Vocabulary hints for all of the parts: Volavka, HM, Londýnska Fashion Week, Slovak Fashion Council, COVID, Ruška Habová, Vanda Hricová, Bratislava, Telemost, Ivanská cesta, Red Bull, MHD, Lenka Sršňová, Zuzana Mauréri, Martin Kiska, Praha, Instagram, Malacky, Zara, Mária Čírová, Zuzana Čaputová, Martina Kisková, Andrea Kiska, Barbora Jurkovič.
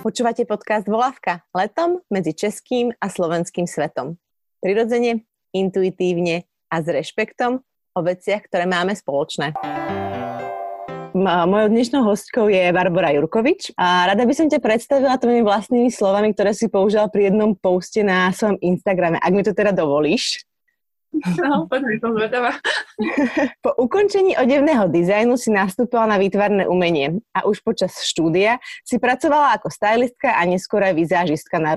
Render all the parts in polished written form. Počúvate podcast Volavka letom medzi českým a slovenským svetom. Prirodzene, intuitívne a s rešpektom o veciach, ktoré máme spoločné. Mojou dnešnou hostkou je Barbora Jurkovič a rada by som ťa predstavila tvojimi vlastnými slovami, ktoré si použila pri jednom poste na svojom Instagrame. Ak mi to teda dovolíš. No, poďme, som zvedavá. Po ukončení odevného dizajnu si nastúpila na výtvarné umenie a už počas štúdia si pracovala ako stylistka a neskôr aj vizážistka na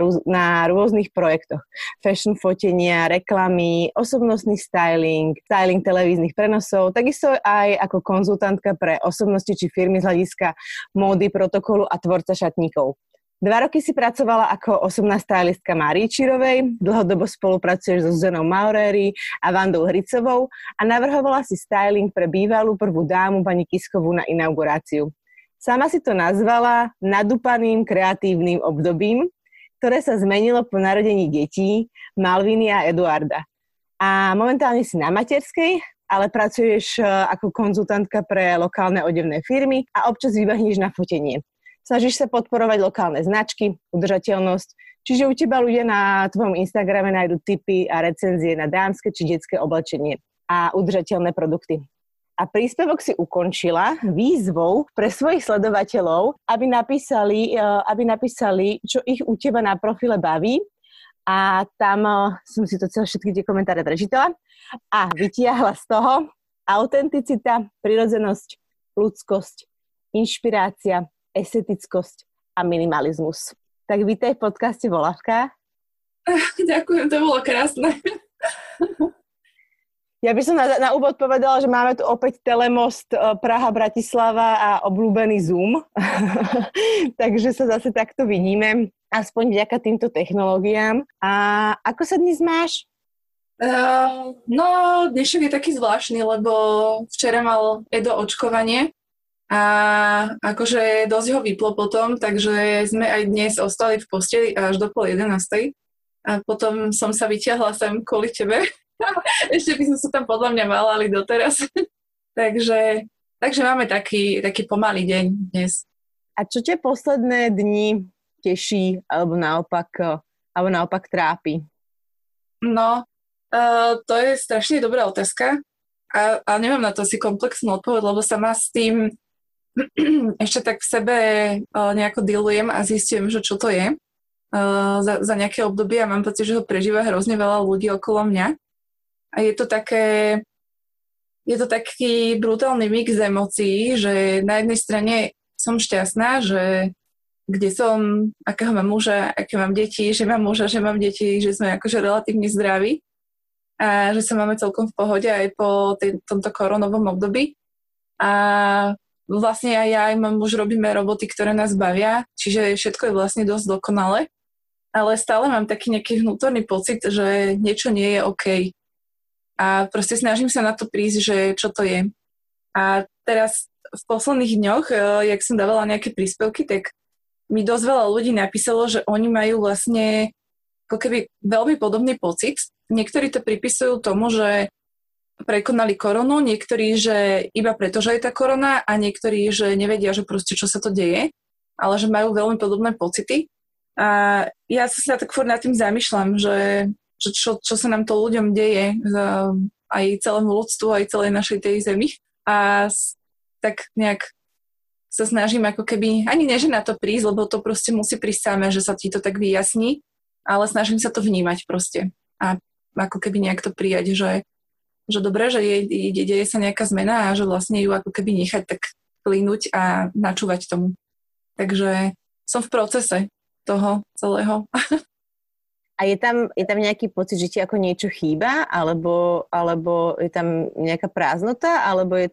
rôznych projektoch. Fashion fotenia, reklamy, osobnostný styling, styling televíznych prenosov, takisto aj ako konzultantka pre osobnosti či firmy z hľadiska módy, protokolu a tvorca šatníkov. 2 roky si pracovala ako osobná stylistka Márii Čírovej, dlhodobo spolupracuješ so Zuzanou Mauréri a Vandou Hricovou a navrhovala si styling pre bývalú prvú dámu pani Kiskovú na inauguráciu. Sama si to nazvala nadúpaným kreatívnym obdobím, ktoré sa zmenilo po narodení detí Malviny a Eduarda. A momentálne si na materskej, ale pracuješ ako konzultantka pre lokálne odevné firmy a občas vybahneš na fotenie. Snažíš sa podporovať lokálne značky, udržateľnosť, čiže u teba ľudia na tvojom Instagrame nájdú tipy a recenzie na dámske či detské oblečenie a udržateľné produkty. A príspevok si ukončila výzvou pre svojich sledovateľov, aby napísali, čo ich u teba na profile baví. A tam som si to celé všetky tie komentáre prečítala a vytiahla z toho autenticita, prirodzenosť, ľudskosť, inšpirácia, estetickosť a minimalizmus. Tak vítaj v podcaste Volavka. Ďakujem, to bolo krásne. Ja by som na úvod povedala, že máme tu opäť Telemost Praha, Bratislava a obľúbený Zoom. Takže sa zase takto vidíme, aspoň vďaka týmto technológiám. A ako sa dnes máš? No, dnešok je taký zvláštny, lebo včera mal Edo očkovanie. A akože dosť ho vyplo potom, takže sme aj dnes ostali v posteli až do 10:30. A potom som sa vyťahla sem kvôli tebe. Ešte by som sa tam podľa mňa válali doteraz. takže máme taký pomalý deň dnes. A čo ťa posledné dni teší alebo naopak trápi? No, to je strašne dobrá otázka. A nemám na to asi komplexnú odpoveď, lebo sa má s tým ešte tak v sebe nejako dealujem a zistím, že čo to je za nejaké obdobie a mám pocit, že ho prežíva hrozne veľa ľudí okolo mňa. A je to taký brutálny mix emócií, že na jednej strane som šťastná, že kde som, akého mám muža, aké mám deti, že sme akože relatívne zdraví a že sa máme celkom v pohode aj po tomto koronovom období. A vlastne aj ja, aj môj muž robíme roboty, ktoré nás bavia, čiže všetko je vlastne dosť dokonalé, ale stále mám taký nejaký vnútorný pocit, že niečo nie je OK. A proste snažím sa na to prísť, že čo to je. A teraz v posledných dňoch, jak som dávala nejaké príspevky, tak mi dosť veľa ľudí napísalo, že oni majú vlastne ako keby veľmi podobný pocit. Niektorí to pripisujú tomu, že prekonali koronu, niektorí, že iba preto, že je tá korona a niektorí, že nevedia, že proste čo sa to deje, ale že majú veľmi podobné pocity. A ja sa tak furt nad tým zamýšľam, že čo sa nám to ľuďom deje, aj celému ľudstvu, aj celej našej tej zemi. A tak nejak sa snažím ako keby, ani nie, že na to prísť, lebo to proste musí prísť samé, že sa ti to tak vyjasní, ale snažím sa to vnímať proste. A ako keby nejak to prijať, že dobre, že deje sa nejaká zmena a že vlastne ju ako keby nechať tak plynúť a načúvať tomu. Takže som v procese toho celého. A je tam nejaký pocit, že ti ako niečo chýba? Alebo je tam nejaká prázdnota? Alebo je...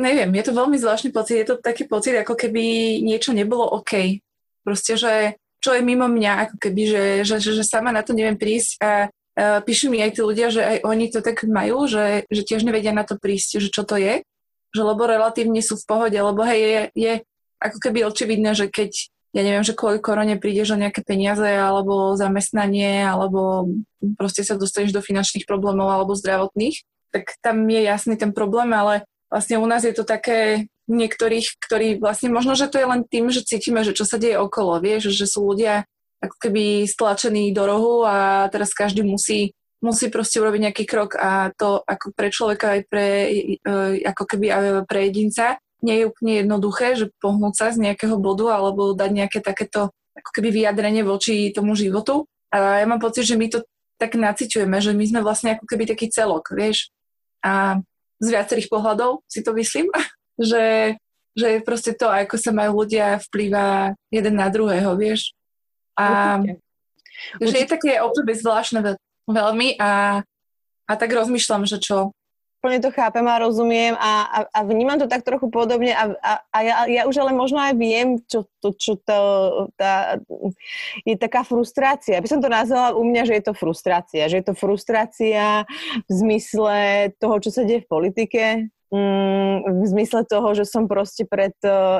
Neviem, je to veľmi zvláštny pocit. Je to taký pocit, ako keby niečo nebolo OK. Proste, že čo je mimo mňa, ako keby, že sama na to neviem prísť a píšu mi aj tí ľudia, že aj oni to tak majú, že tiež nevedia na to prísť, že čo to je, že lebo relatívne sú v pohode, lebo hej, je ako keby očividné, že keď, ja neviem, že kvôli korone prídeš o nejaké peniaze alebo zamestnanie, alebo proste sa dostaneš do finančných problémov alebo zdravotných, tak tam je jasný ten problém, ale vlastne u nás je to také niektorých, ktorí vlastne možno, že to je len tým, že cítime, že čo sa deje okolo, vieš, že sú ľudia ako keby stlačení do rohu a teraz každý musí proste urobiť nejaký krok a to ako pre človeka aj pre jedinca nie je úplne jednoduché, že pohnúť sa z nejakého bodu alebo dať nejaké takéto ako keby vyjadrenie voči tomu životu. A ja mám pocit, že my to tak naciťujeme, že my sme vlastne ako keby taký celok, vieš. A z viacerých pohľadov si to myslím, že proste to, ako sa majú ľudia, vplýva jeden na druhého, vieš. A že je také obdobie zvláštne veľmi a tak rozmýšľam, že čo. Plne to chápem a rozumiem a vnímam to tak trochu podobne a ja už ale možno aj viem, čo je taká frustrácia. By som to nazvala u mňa, že je to frustrácia. Že je to frustrácia v zmysle toho, čo sa deje v politike, v zmysle toho, že som proste pred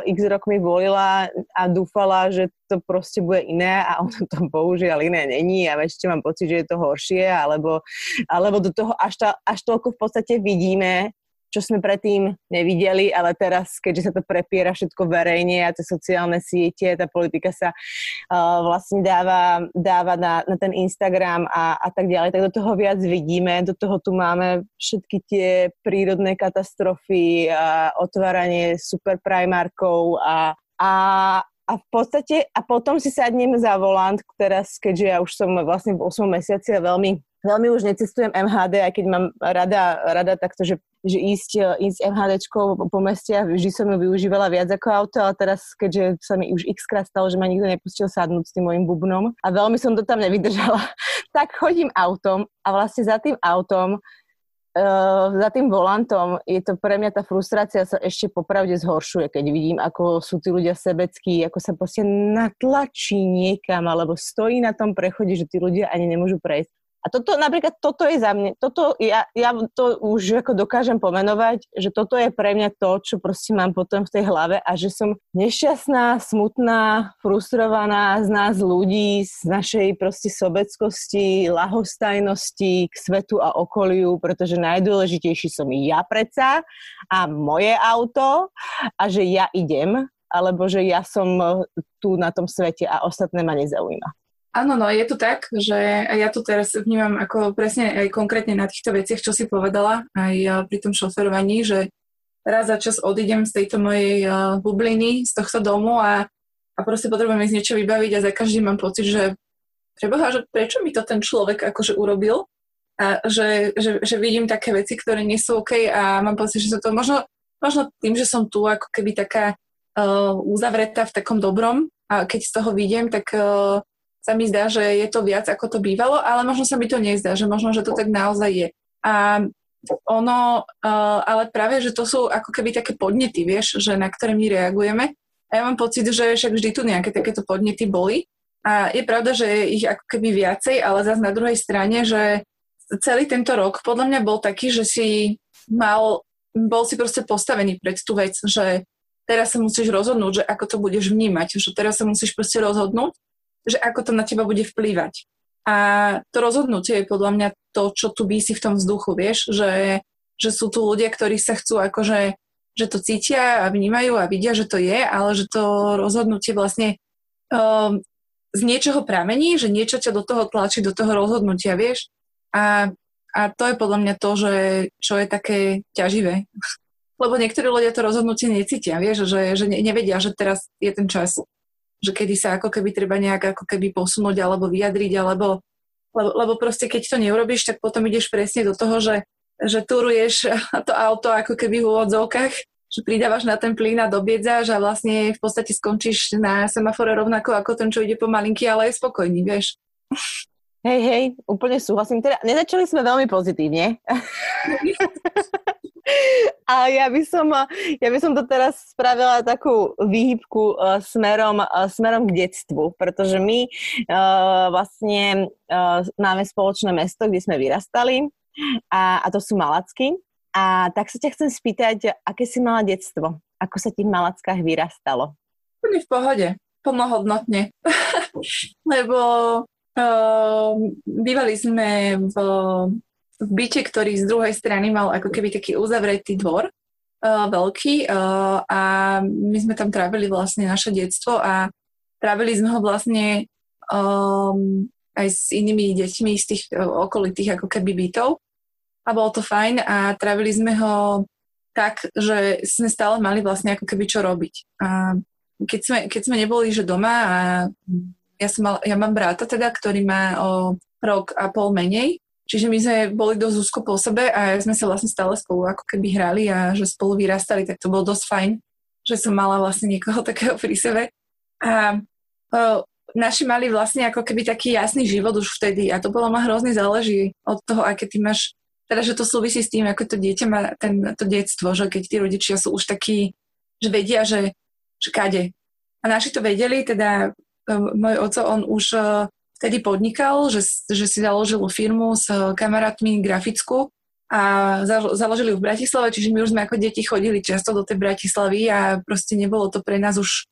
x rokmi volila a dúfala, že to proste bude iné a ono to bohužiaľ iné není a ešte mám pocit, že je to horšie alebo do toho až toľko v podstate vidíme, čo sme predtým nevideli, ale teraz, keďže sa to prepiera všetko verejne a tie sociálne siete, tá politika sa vlastne dáva na ten Instagram a tak ďalej, tak do toho viac vidíme, do toho tu máme všetky tie prírodné katastrofy a otváranie superprimarkov a v podstate, a potom si sadnem za volant teraz, keďže ja už som vlastne v 8 mesiaci a veľmi už necestujem MHD, aj keď mám rada takto, že ísť MHDčkou po meste a vždy som ju využívala viac ako auto, ale teraz, keďže sa mi už x-krát stalo, že ma nikto nepustil sadnúť s tým mojim bubnom a veľmi som to tam nevydržala, tak chodím autom a vlastne za tým autom, za tým volantom je to pre mňa tá frustrácia sa ešte popravde zhoršuje, keď vidím, ako sú tí ľudia sebeckí, ako sa proste natlačí niekam, alebo stojí na tom prechode, že tí ľudia ani nemôžu prejsť. A toto je za mňa, ja to už ako dokážem pomenovať, že toto je pre mňa to, čo proste mám potom v tej hlave a že som nešťastná, smutná, frustrovaná z nás ľudí, z našej proste sobeckosti, lahostajnosti k svetu a okoliu, pretože najdôležitejší som ja predsa a moje auto a že ja idem, alebo že ja som tu na tom svete a ostatné ma nezaujíma. Áno, no je to tak, že ja to teraz vnímam ako presne aj konkrétne na týchto veciach, čo si povedala aj pri tom šoferovaní, že raz za čas odídem z tejto mojej bubliny, z tohto domu a proste potrebujem ísť niečo vybaviť a za každý mám pocit, že preboha, že prečo mi to ten človek akože urobil a že vidím také veci, ktoré nie sú OK a mám pocit, že sa to možno tým, že som tu ako keby taká uzavretá v takom dobrom a keď z toho vidiem, tak sa mi zdá, že je to viac, ako to bývalo, ale možno sa mi to nezdá, že možno, že to tak naozaj je. A ono, ale práve, že to sú ako keby také podnety, vieš, že na ktoré my reagujeme. A ja mám pocit, že však vždy tu nejaké takéto podnety boli. A je pravda, že je ich ako keby viacej, ale zase na druhej strane, že celý tento rok podľa mňa bol taký, že bol si proste postavený pred tú vec, že teraz sa musíš rozhodnúť, že ako to budeš vnímať, že teraz sa musíš proste rozhodnúť, že ako to na teba bude vplývať. A to rozhodnutie je podľa mňa to, čo tu vysí v tom vzduchu, vieš, že sú tu ľudia, ktorí sa chcú akože, že to cítia a vnímajú a vidia, že to je, ale že to rozhodnutie vlastne z niečoho pramení, že niečo ťa do toho tlačí, do toho rozhodnutia, vieš. A to je podľa mňa to, že čo je také ťaživé. Lebo niektorí ľudia to rozhodnutie necítia, vieš, že nevedia, že teraz je ten čas. Že kedy sa ako keby treba nejak ako keby posunúť alebo vyjadriť, alebo lebo proste keď to neurobíš, tak potom ideš presne do toho, že turuješ to auto ako keby v úvodzovkách, že pridávaš na ten plyn a dobiedzáš a vlastne v podstate skončíš na semafore rovnako ako ten, čo ide pomalinky, ale je spokojný, vieš. Hej, úplne súhlasím. Teda nezačali sme veľmi pozitívne. A ja by som to teraz spravila takú výhybku smerom k detstvu, pretože my vlastne máme spoločné mesto, kde sme vyrastali a to sú Malacky. A tak sa ťa chcem spýtať, aké si mala detstvo? Ako sa ti v Malackách vyrastalo? V pohode, plnohodnotne. Lebo bývali sme v byte, ktorý z druhej strany mal ako keby taký uzavretý dvor, veľký a my sme tam trávili vlastne naše detstvo a trávili sme ho vlastne aj s inými deťmi z tých okolitých ako keby bytov a bolo to fajn a trávili sme ho tak, že sme stále mali vlastne ako keby čo robiť. A keď sme neboli že doma a ja mám brata teda, ktorý má o rok a pol menej, čiže my sme boli dosť úzko po sebe a sme sa vlastne stále spolu ako keby hrali a že spolu vyrastali, tak to bolo dosť fajn, že som mala vlastne niekoho takého pri sebe. A naši mali vlastne ako keby taký jasný život už vtedy a to bolo ma hrozne záleží od toho, aké ty máš. Teda, že to súvisí s tým, ako to dieťa má to detstvo, že keď tí rodičia sú už takí, že vedia, že kade. A naši to vedeli, teda môj oco, on už vtedy podnikal, že si založil firmu s kamarátmi grafickú a založili ju v Bratislave, čiže my už sme ako deti chodili často do tej Bratislavy a proste nebolo to pre nás už,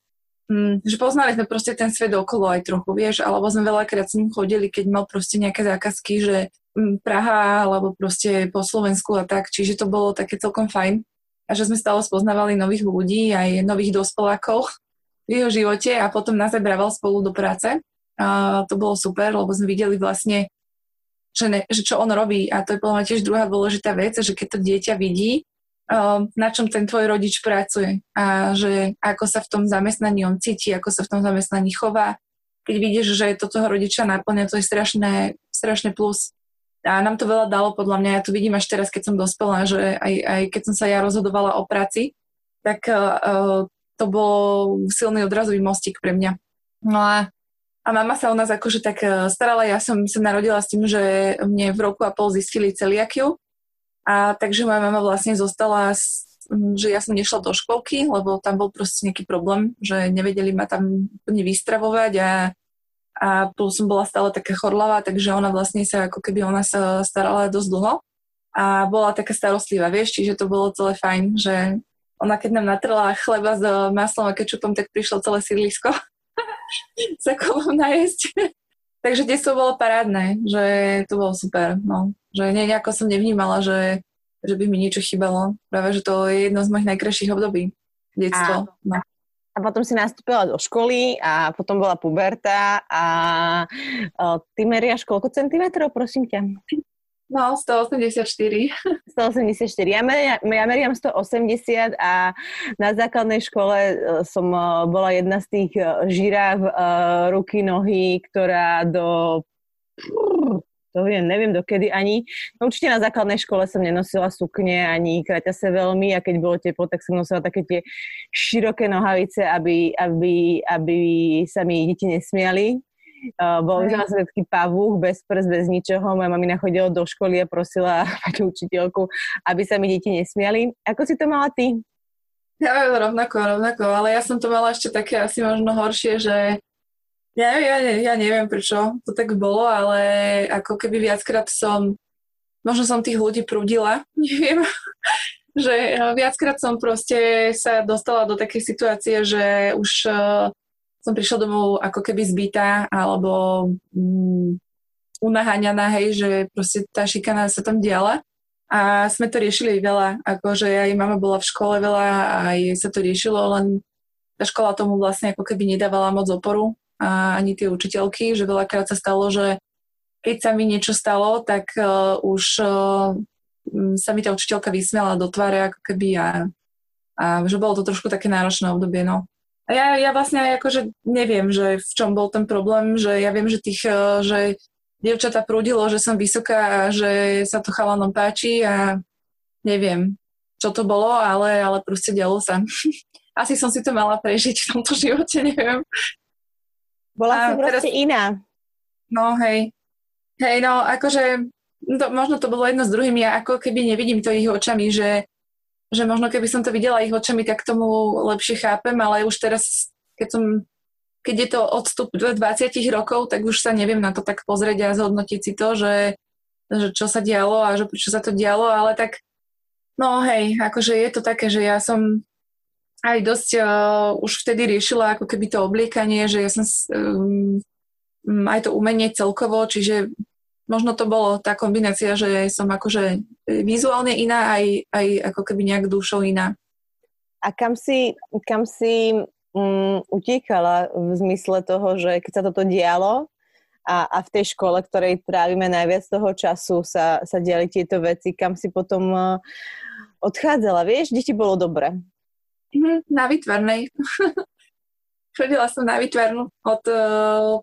že poznali sme proste ten svet okolo aj trochu, vieš, alebo sme veľakrát s ním chodili, keď mal proste nejaké zákazky, že Praha, alebo proste po Slovensku a tak, čiže to bolo také celkom fajn a že sme stále spoznávali nových ľudí, aj nových dospelákov v jeho živote a potom nás aj brával spolu do práce a to bolo super, lebo sme videli vlastne, že čo on robí a to je podľa mňa tiež druhá dôležitá vec, že keď to dieťa vidí, na čom ten tvoj rodič pracuje a že ako sa v tom zamestnaní on cíti, ako sa v tom zamestnaní chová, keď vidíš, že to toho rodiča naplňa, to je strašné plus. A nám to veľa dalo, podľa mňa, ja to vidím až teraz, keď som dospela, že aj keď som sa ja rozhodovala o práci, tak to bol silný odrazový mostík pre mňa. No a mama sa o nás akože tak starala, ja som sa narodila s tým, že mne v roku a pol zistili celiakiu, a takže moja mama vlastne zostala, že ja som nešla do školky, lebo tam bol proste nejaký problém, že nevedeli ma tam nevystravovať a plus som bola stále taká chorlavá, takže ona vlastne sa ako keby ona sa starala dosť dlho a bola taká starostlivá, vieš, čiže to bolo celé fajn, že ona keď nám natrela chleba s maslom a kečupom, tak prišlo celé sídlisko sa kolom najesť. Takže to bolo parádne, že to bolo super, no. Že nejako som nevnímala, že by mi niečo chýbalo, práve, že to je jedno z mojich najkrajších období, detstvo, no. A potom si nastúpila do školy a potom bola puberta a ty meriaš koľko centimetrov, prosím ťa? No, 184. 184. Ja meriam 180 a na základnej škole som bola jedna z tých žirav ruky, nohy, ktorá neviem dokedy ani. No, určite na základnej škole som nenosila sukne ani kraťase veľmi a keď bolo teplo, tak som nosila také tie široké nohavice, aby sa mi deti nesmiali. Vyzala som taký pavúch, bez prs, bez ničoho. Moja mamina chodila do školy a prosila pani učiteľku, aby sa mi deti nesmiali. Ako si to mala ty? Ja rovnako, ale ja som to mala ešte také asi možno horšie, že ja neviem, prečo to tak bolo, ale ako keby viackrát možno som tých ľudí prúdila, neviem, že viackrát som proste sa dostala do takej situácie, že už som prišla domov ako keby zbitá, alebo unaháňaná, hej, že proste tá šikana sa tam diala a sme to riešili veľa, akože aj mama bola v škole veľa a aj sa to riešilo, len tá škola tomu vlastne ako keby nedávala moc oporu. A ani tie učiteľky, že veľakrát sa stalo, že keď sa mi niečo stalo, tak už sa mi tá učiteľka vysmiala do tváre, ako keby a že bolo to trošku také náročné obdobie, no. A ja vlastne akože neviem, že v čom bol ten problém, že ja viem, že že dievčatá prúdilo, že som vysoká a že sa to chalanom páči a neviem, čo to bolo, ale proste dialo sa. Asi som si to mala prežiť v tomto živote, neviem. Bola si proste iná. No hej. Hej, no akože možno to bolo jedno s druhým. Ja ako keby nevidím to ich očami, že možno keby som to videla ich očami, tak tomu lepšie chápem, ale už teraz, keď je to odstup 20 rokov, tak už sa neviem na to tak pozrieť a zhodnotiť si to, že čo sa dialo a že prečo sa to dialo, ale tak no hej, akože je to také, že ja som aj dosť už vtedy riešila ako keby to obliekanie, že ja som aj to umenie celkovo, čiže možno to bolo tá kombinácia, že som akože vizuálne iná, aj ako keby nejak dušou iná. A kam si utíkala v zmysle toho, že keď sa toto dialo a v tej škole, ktorej trávime najviac toho času, sa diali tieto veci, kam si potom odchádzala, vieš, kde ti bolo dobre? Na výtvarnej. Chodila som na výtvarnú od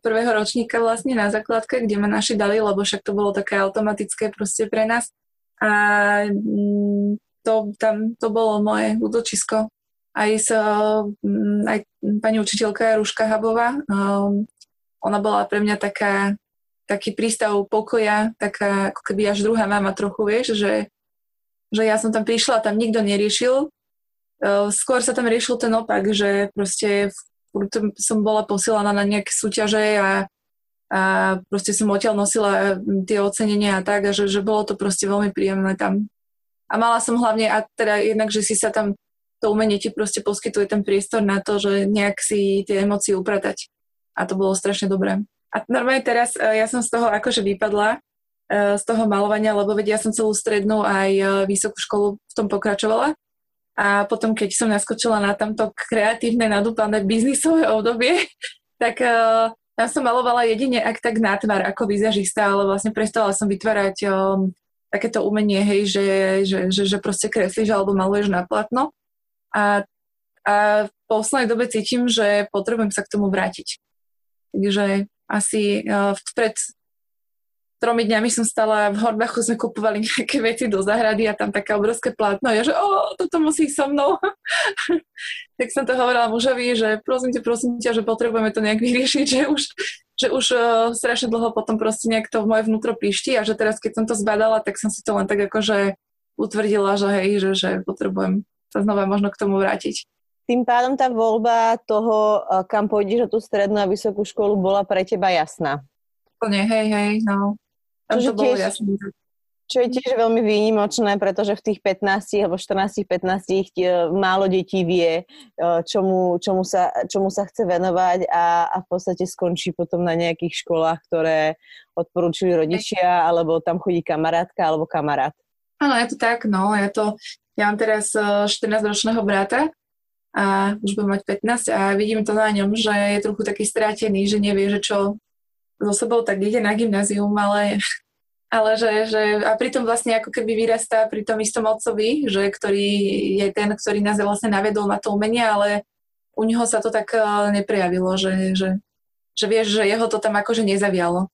prvého ročníka vlastne na základke, kde ma naši dali, lebo však to bolo také automatické proste pre nás. A to bolo moje útočisko. Aj pani učiteľka Ruška Habová, ona bola pre mňa taký prístav pokoja, taká ako keby až druhá mama trochu, vieš, že ja som tam prišla a tam nikto neriešil. Skôr sa tam riešil ten opak, že proste som bola posielaná na nejaké súťaže a proste som odtiaľ nosila tie ocenenia a tak, a že bolo to proste veľmi príjemné tam. A mala som hlavne, a teda jednak, že si sa tam to umenie ti proste poskytuje ten priestor na to, že nejak si tie emócie upratať. A to bolo strašne dobré. A normálne teraz ja som z toho akože vypadla, z toho malovania, lebo veď ja som celú strednú aj vysokú školu v tom pokračovala. A potom, keď som naskočila na tamto kreatívne, nadúpané biznisové obdobie, tak tam som malovala jedine ak tak na tvár, ako vizažista, ale vlastne prestala som vytvárať takéto umenie, hej, že proste kreslíš alebo maluješ na platno. A v poslednej dobe cítim, že potrebujem sa k tomu vrátiť. Takže asi pred 3 dňami som stala v Horbachu, sme kupovali nejaké veci do zahrady a tam také obrovské plátno. Ja, že toto musí so mnou. Tak som to hovorila mužovi, že prosím ťa, že potrebujeme to nejak vyriešiť, že už strašne dlho potom proste nejak to v moje vnútro píšti a že teraz, keď som to zbadala, tak som si to len tak akože utvrdila, že hej, že potrebujem sa znova možno k tomu vrátiť. Tým pádom tá voľba toho, kam pôjdeš na tú strednú a vysokú školu, bola pre teba jasná. Úplne, hej, no. Čo je tiež veľmi výnimočné, pretože v tých 15 alebo 14-15 málo detí vie, čomu sa chce venovať a v podstate skončí potom na nejakých školách, ktoré odporúčili rodičia, alebo tam chodí kamarátka alebo kamarát. Áno, je to tak, no. Ja mám teraz 14-ročného brata a už budem mať 15 a vidím to na ňom, že je trochu taký stratený, že nevie, že čo so sebou, tak ide na gymnázium, ale že a pritom vlastne ako keby vyrastá pri tom istom otcovi, že ktorý je ten, ktorý nás vlastne navedol na to umenie, ale u neho sa to tak neprejavilo, že vieš, že jeho to tam akože nezavialo.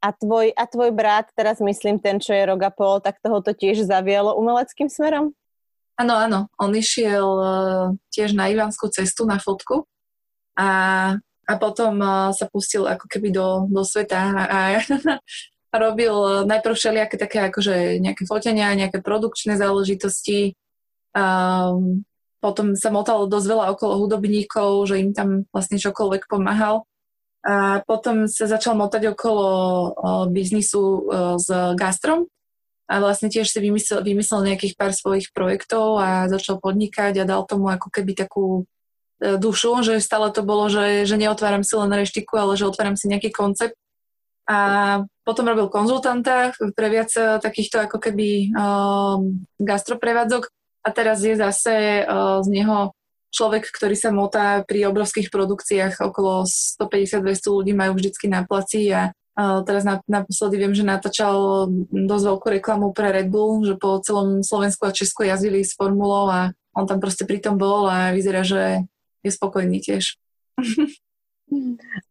A tvoj brat, teraz myslím ten, čo je rok a pol, tak toho to tiež zavialo umeleckým smerom? Áno, on išiel tiež na Ivanskú cestu na fotku a potom sa pustil ako keby do sveta a robil najprv všelijaké také akože nejaké fotenia, nejaké produkčné záležitosti. Potom sa motal dosť veľa okolo hudobníkov, že im tam vlastne čokoľvek pomáhal. A potom sa začal motať okolo biznisu s gastrom. A vlastne tiež si vymyslel nejakých pár svojich projektov a začal podnikať a dal tomu ako keby takú dušu, že stále to bolo, že neotváram si len reštiku, ale že otváram si nejaký koncept. A potom robil konzultanta pre viac takýchto ako keby gastroprevádzok a teraz je zase z neho človek, ktorý sa motá pri obrovských produkciách, okolo 150-200 ľudí majú vždycky na placi a teraz naposledy viem, že natáčal dosť veľkú reklamu pre Red Bull, že po celom Slovensku a Česku jazdili s formulou a on tam proste pri tom bol a vyzerá, že je spokojný tiež.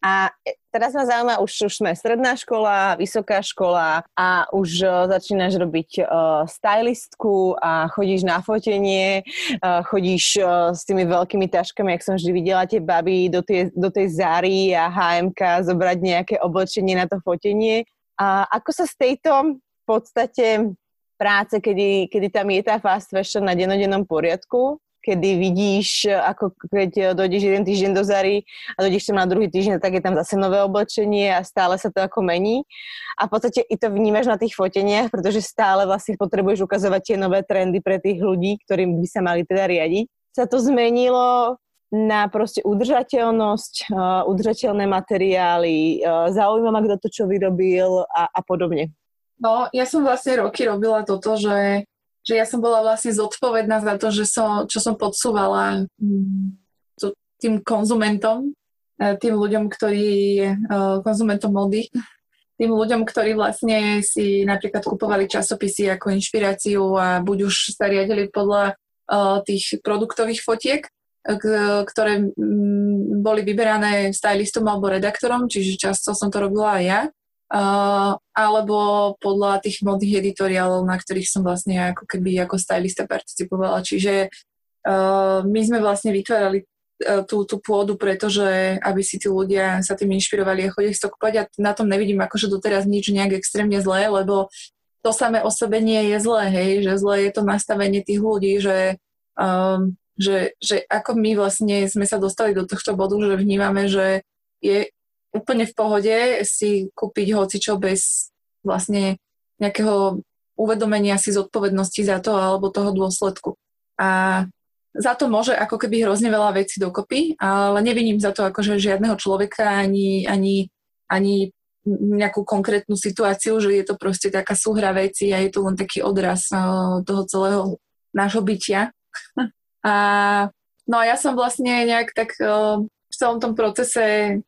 A teraz ma zaujíma, už sme stredná škola, vysoká škola a už začínaš robiť stylistku a chodíš na fotenie, chodíš s tými veľkými taškami, jak som vždy videla tie baby do tej Zary a HM-ka zobrať nejaké oblečenie na to fotenie. A ako sa z tejto v podstate práce, kedy tam je tá fast fashion na dennodennom poriadku, kedy vidíš, ako keď dojdeš jeden týždeň do Zary a dojdeš tam na druhý týždeň, tak je tam zase nové oblečenie a stále sa to ako mení. A v podstate i to vnímaš na tých foteniach, pretože stále vlastne potrebuješ ukazovať tie nové trendy pre tých ľudí, ktorým by sa mali teda riadiť. Sa to zmenilo na proste udržateľnosť, udržateľné materiály, zaujíma ma, kto to čo vyrobil a podobne. No, ja som vlastne roky robila toto, že že ja som bola vlastne zodpovedná za to, že čo som podsúvala tým konzumentom, tým ľuďom, ktorí konzumentom mody, tým ľuďom, ktorí vlastne si napríklad kupovali časopisy ako inšpiráciu a buď už sa riadili podľa tých produktových fotiek, ktoré boli vyberané stylistom alebo redaktorom, čiže často som to robila aj ja, alebo podľa tých modných editoriálov, na ktorých som vlastne ako keby ako stylista participovala. Čiže my sme vlastne vytvárali tú pôdu, pretože aby si tí ľudia sa tým inšpirovali a chodili si to kúpať, a na tom nevidím akože doteraz nič nejak extrémne zlé, lebo to samé o sebe nie je zlé, hej, že zlé je to nastavenie tých ľudí, že ako my vlastne sme sa dostali do tohto bodu, že vnímame, že je úplne v pohode si kúpiť hocičo bez vlastne nejakého uvedomenia si zodpovednosti za to alebo toho dôsledku. A za to môže ako keby hrozne veľa vecí dokopy, ale neviním za to akože žiadneho človeka ani nejakú konkrétnu situáciu, že je to proste taká súhra vecí a je to len taký odraz toho celého nášho bytia. A, no a ja som vlastne nejak tak v celom tom procese,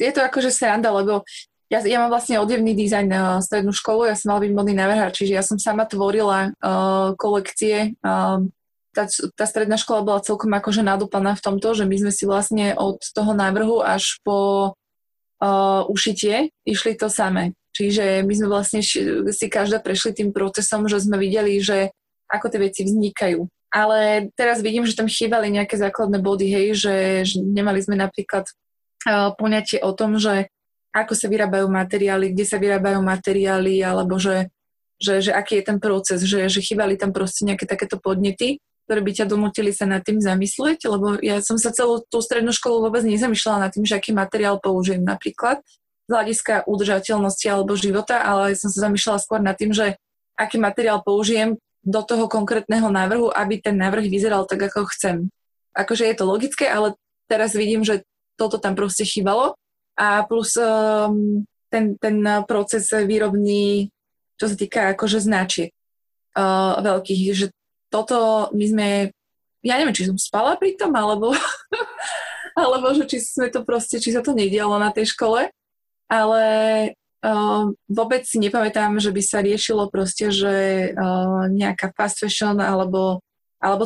je to akože sranda, lebo ja mám vlastne odevný dizajn strednú školu, ja som mala byť modný návrhár, čiže ja som sama tvorila kolekcie. Tá stredná škola bola celkom akože nadúpaná v tomto, že my sme si vlastne od toho návrhu až po ušitie išli to samé. Čiže my sme vlastne si každá prešli tým procesom, že sme videli, že ako tie veci vznikajú. Ale teraz vidím, že tam chýbali nejaké základné body, hej, že nemali sme napríklad poňatie o tom, že ako sa vyrábajú materiály, kde sa vyrábajú materiály, alebo že aký je ten proces, že chýbali tam proste nejaké takéto podnety, ktoré by ťa donútili sa nad tým zamyslieť, lebo ja som sa celú tú strednú školu vôbec nezamýšľala nad tým, že aký materiál použijem napríklad z hľadiska udržateľnosti alebo života, ale som sa zamýšľala skôr nad tým, že aký materiál použijem do toho konkrétneho návrhu, aby ten návrh vyzeral tak, ako chcem. Akože je to logické, ale teraz vidím, že toto tam proste chýbalo a plus ten proces výrobný, čo sa týka akože značiek veľkých, že toto my sme, ja neviem, či som spala pri tom, alebo že či sa to nedialo na tej škole, ale vôbec si nepamätám, že by sa riešilo proste, že nejaká fast fashion alebo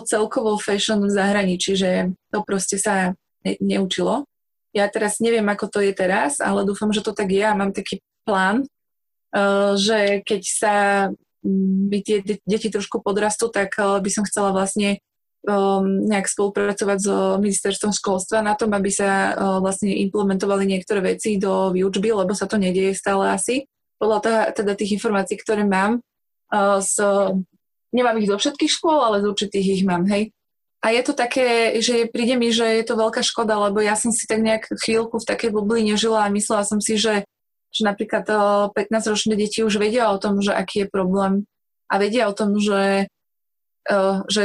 celkovo fashion v zahraničí, že to proste sa neučilo. Ja teraz neviem, ako to je teraz, ale dúfam, že to tak je a mám taký plán, že keď sa by tie deti trošku podrastú, tak by som chcela vlastne nejak spolupracovať s ministerstvom školstva na tom, aby sa vlastne implementovali niektoré veci do výučby, lebo sa to nedieje stále asi. Podľa teda tých informácií, ktoré mám, nemám ich zo všetkých škôl, ale z určitých ich mám, hej. A je to také, že príde mi, že je to veľká škoda, lebo ja som si tak nejak chvíľku v takej bubline žila a myslela som si, že napríklad 15-ročné deti už vedia o tom, že aký je problém a vedia o tom, že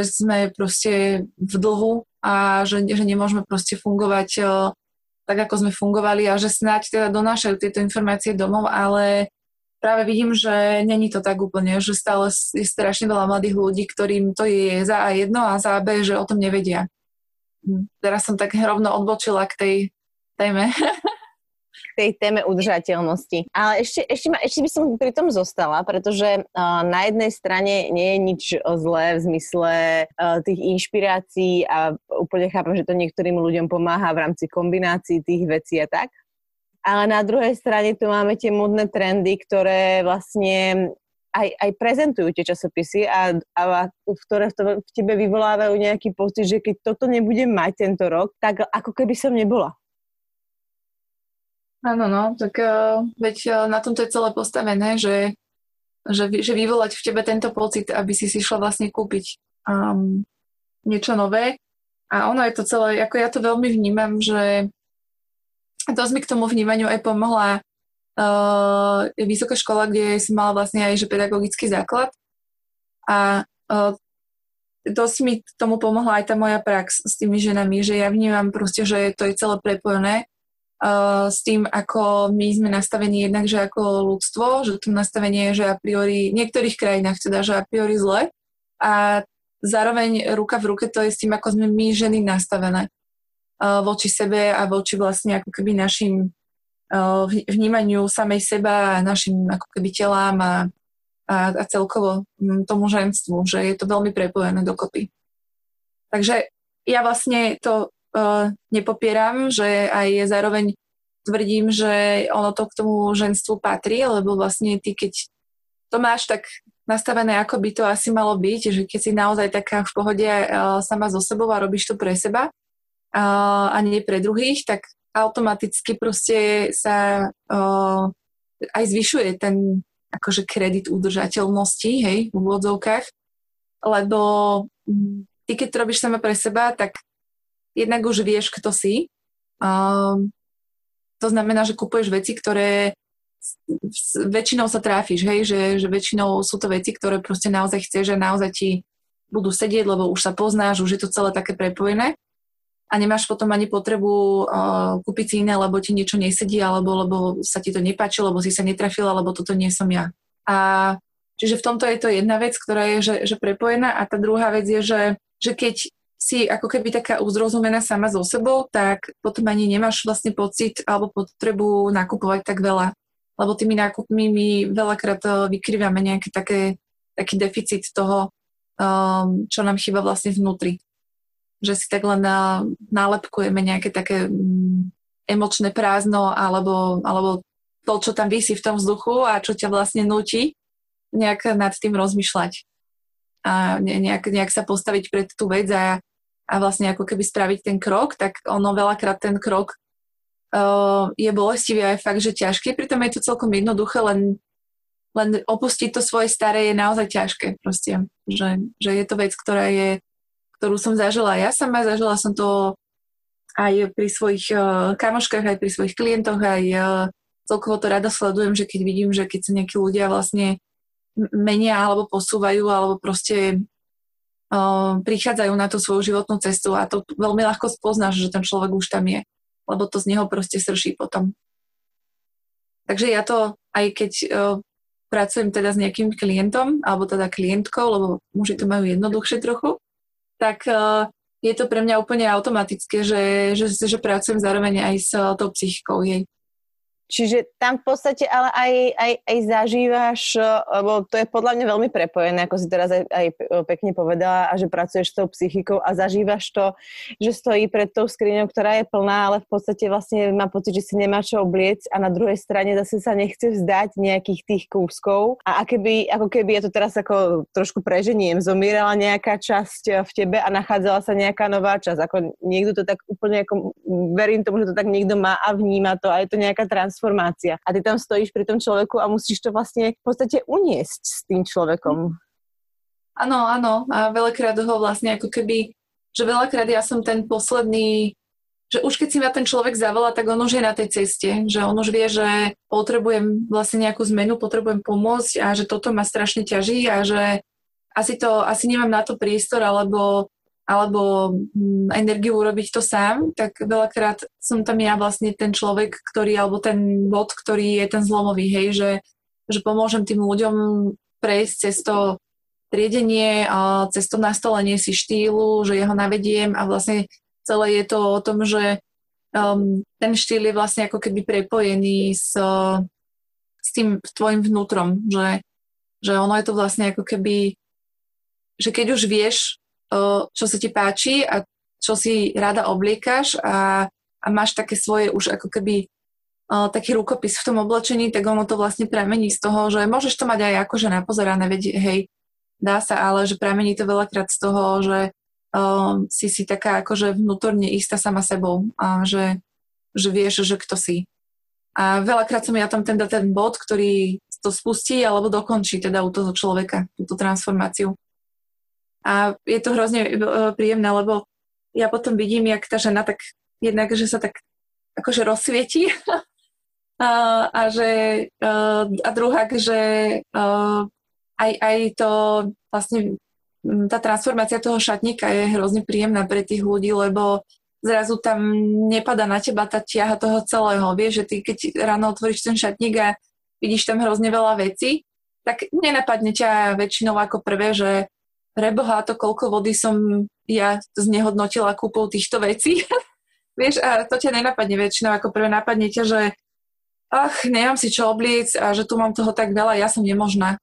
sme proste v dlhu a že nemôžeme proste fungovať tak, ako sme fungovali a že snáď teda donášajú tieto informácie domov, ale práve vidím, že není to tak úplne, že stále je strašne veľa mladých ľudí, ktorým to je za A jedno a za B, že o tom nevedia. Teraz som tak rovno odbočila k tej téme. Tej téme udržateľnosti. Ale ešte by som pri tom zostala, pretože na jednej strane nie je nič zlé v zmysle tých inšpirácií a úplne chápam, že to niektorým ľuďom pomáha v rámci kombinácií tých vecí a tak. Ale na druhej strane tu máme tie modné trendy, ktoré vlastne aj prezentujú tie časopisy a ktoré v tebe vyvolávajú nejaký pocit, že keď toto nebudem mať tento rok, tak ako keby som nebola. Áno, no, tak veď na tom to je celé postavené, že vyvolať v tebe tento pocit, aby si šla vlastne kúpiť niečo nové. A ono je to celé, ako ja to veľmi vnímam, že dosť mi k tomu vnímaniu aj pomohla vysoká škola, kde som mala vlastne aj že pedagogický základ. A dosť mi k tomu pomohla aj tá moja prax s tými ženami, že ja vnímam proste, že to je celé prepojené s tým, ako my sme nastavení jednak, že ako ľudstvo, že to nastavenie je, že a priori v niektorých krajinách teda, že a priori zle, a zároveň ruka v ruke to je s tým, ako sme my ženy nastavené voči sebe a voči vlastne ako keby našim vnímaniu samej seba a našim ako keby telám a celkovo tomu ženstvu, že je to veľmi prepojené dokopy. Takže ja vlastne to nepopieram, že aj zároveň tvrdím, že ono to k tomu ženstvu patrí, lebo vlastne ty, keď to máš tak nastavené, ako by to asi malo byť, že keď si naozaj taká v pohode sama so sebou a robíš to pre seba a nie pre druhých, tak automaticky proste sa aj zvyšuje ten akože kredit udržateľnosti, hej, v úvodzovkách, lebo ty, keď to robíš sama pre seba, tak jednak už vieš, kto si. To znamená, že kupuješ veci, ktoré väčšinou sa tráfiš, hej? Že väčšinou sú to veci, ktoré proste naozaj chceš a naozaj ti budú sedieť, lebo už sa poznáš, už je to celé také prepojené a nemáš potom ani potrebu kúpiť si iné, lebo ti niečo nesedí, alebo lebo sa ti to nepáčilo, lebo si sa netrafila, lebo toto nie som ja. A čiže v tomto je to jedna vec, ktorá je že prepojená, a tá druhá vec je, že keď si ako keby taká uzrozumená sama so sebou, tak potom ani nemáš vlastne pocit alebo potrebu nakupovať tak veľa. Lebo tými nákupmi my veľakrát vykrývame nejaký taký deficit toho, čo nám chýba vlastne vnútri. Že si tak len nálepkujeme nejaké také emočné prázdno alebo to, čo tam visí v tom vzduchu a čo ťa vlastne núti nejak nad tým rozmýšľať. A nejak sa postaviť pred tú vec a vlastne ako keby spraviť ten krok, tak ono veľakrát ten krok je bolestivý a je fakt, že ťažký, pritom je to celkom jednoduché, len opustiť to svoje staré je naozaj ťažké proste, že je to vec, ktorú som zažila ja sama, zažila som to aj pri svojich kamoškách, aj pri svojich klientoch, aj celkovo to rada sledujem, že keď vidím, že keď sa nejakí ľudia vlastne menia alebo posúvajú, alebo proste prichádzajú na tú svoju životnú cestu, a to veľmi ľahko spoznáš, že ten človek už tam je, lebo to z neho proste srší potom. Takže ja to, aj keď pracujem teda s nejakým klientom, alebo teda klientkou, lebo muži to majú jednoduchšie trochu, tak je to pre mňa úplne automatické, že pracujem zároveň aj s tou psychikou jej. Čiže tam v podstate ale aj zažívaš, lebo to je podľa mňa veľmi prepojené, ako si teraz aj pekne povedala, a že pracuješ s tou psychikou a zažívaš to, že stojí pred tou skriňou, ktorá je plná, ale v podstate vlastne má pocit, že si nemá čo obliecť, a na druhej strane zase sa nechce vzdať nejakých tých kúskov. A ako keby ja to teraz ako trošku preženiem, zomírala nejaká časť v tebe a nachádzala sa nejaká nová časť. Ako niekto to tak úplne, ako verím tomu, že to tak niekto má a vníma to, a je to nejaká transformácia. A ty tam stojíš pri tom človeku a musíš to vlastne v podstate uniesť s tým človekom. Áno. A veľakrát ho vlastne ako keby, že veľakrát ja som ten posledný, že už keď si ma ten človek zavolá, tak on už je na tej ceste. Že on už vie, že potrebujem vlastne nejakú zmenu, potrebujem pomôcť a že toto ma strašne ťaží a že asi nemám na to priestor alebo energiu urobiť to sám, tak veľakrát som tam ja vlastne ten človek, ktorý, alebo ten bod, ktorý je ten zlomový, hej, že pomôžem tým ľuďom prejsť cez to triedenie, cez to nastolenie si štýlu, že ja ho navediem, a vlastne celé je to o tom, že ten štýl je vlastne ako keby prepojený s tým tvojim vnútrom, že ono je to vlastne ako keby, že keď už vieš, čo sa ti páči a čo si rada obliekaš a máš také svoje už ako keby taký rukopis v tom oblečení, tak ono to vlastne pramení z toho, že môžeš to mať aj akože napozerané, veď hej, dá sa, ale že pramení to veľakrát z toho, že si taká akože vnútorne istá sama sebou a že vieš, že kto si. A veľakrát som ja tam ten bod, ktorý to spustí alebo dokončí teda u toho človeka, túto transformáciu. A je to hrozne príjemné, lebo ja potom vidím, jak tá žena tak jednak, že sa tak akože rozsvietí a druhá, že aj to vlastne tá transformácia toho šatníka je hrozne príjemná pre tých ľudí, lebo zrazu tam nepadá na teba tá ťaha toho celého. Vieš, že ty keď ráno otvoríš ten šatník a vidíš tam hrozne veľa vecí, tak nenapadne ťa väčšinou ako prvé, že preboha, to koľko vody som ja znehodnotila kúpou týchto vecí. Vieš, a to ťa nenapadne väčšinou, ako prvé napadne ťa, že nemám si čo obliecť a že tu mám toho tak veľa, ja som nemožná.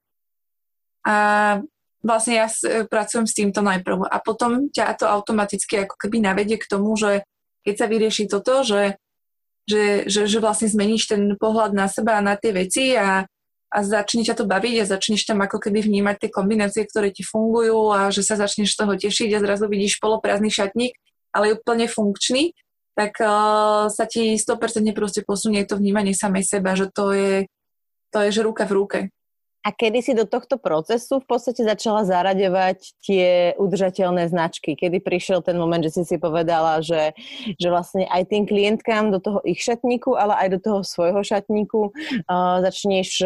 A vlastne ja pracujem s týmto najprv. A potom ťa to automaticky ako keby navedie k tomu, že keď sa vyrieši toto, že vlastne zmeníš ten pohľad na seba a na tie veci a začne ťa to baviť a začneš tam ako keby vnímať tie kombinácie, ktoré ti fungujú a že sa začneš toho tešiť a zrazu vidíš poloprázdny šatník, ale úplne funkčný, tak sa ti 100% proste posunie to vnímanie samej seba, že to je že ruka v ruke. A kedy si do tohto procesu v podstate začala zaraďovať tie udržateľné značky? Kedy prišiel ten moment, že si si povedala, že vlastne aj tým klientkám do toho ich šatníku, ale aj do toho svojho šatníku začneš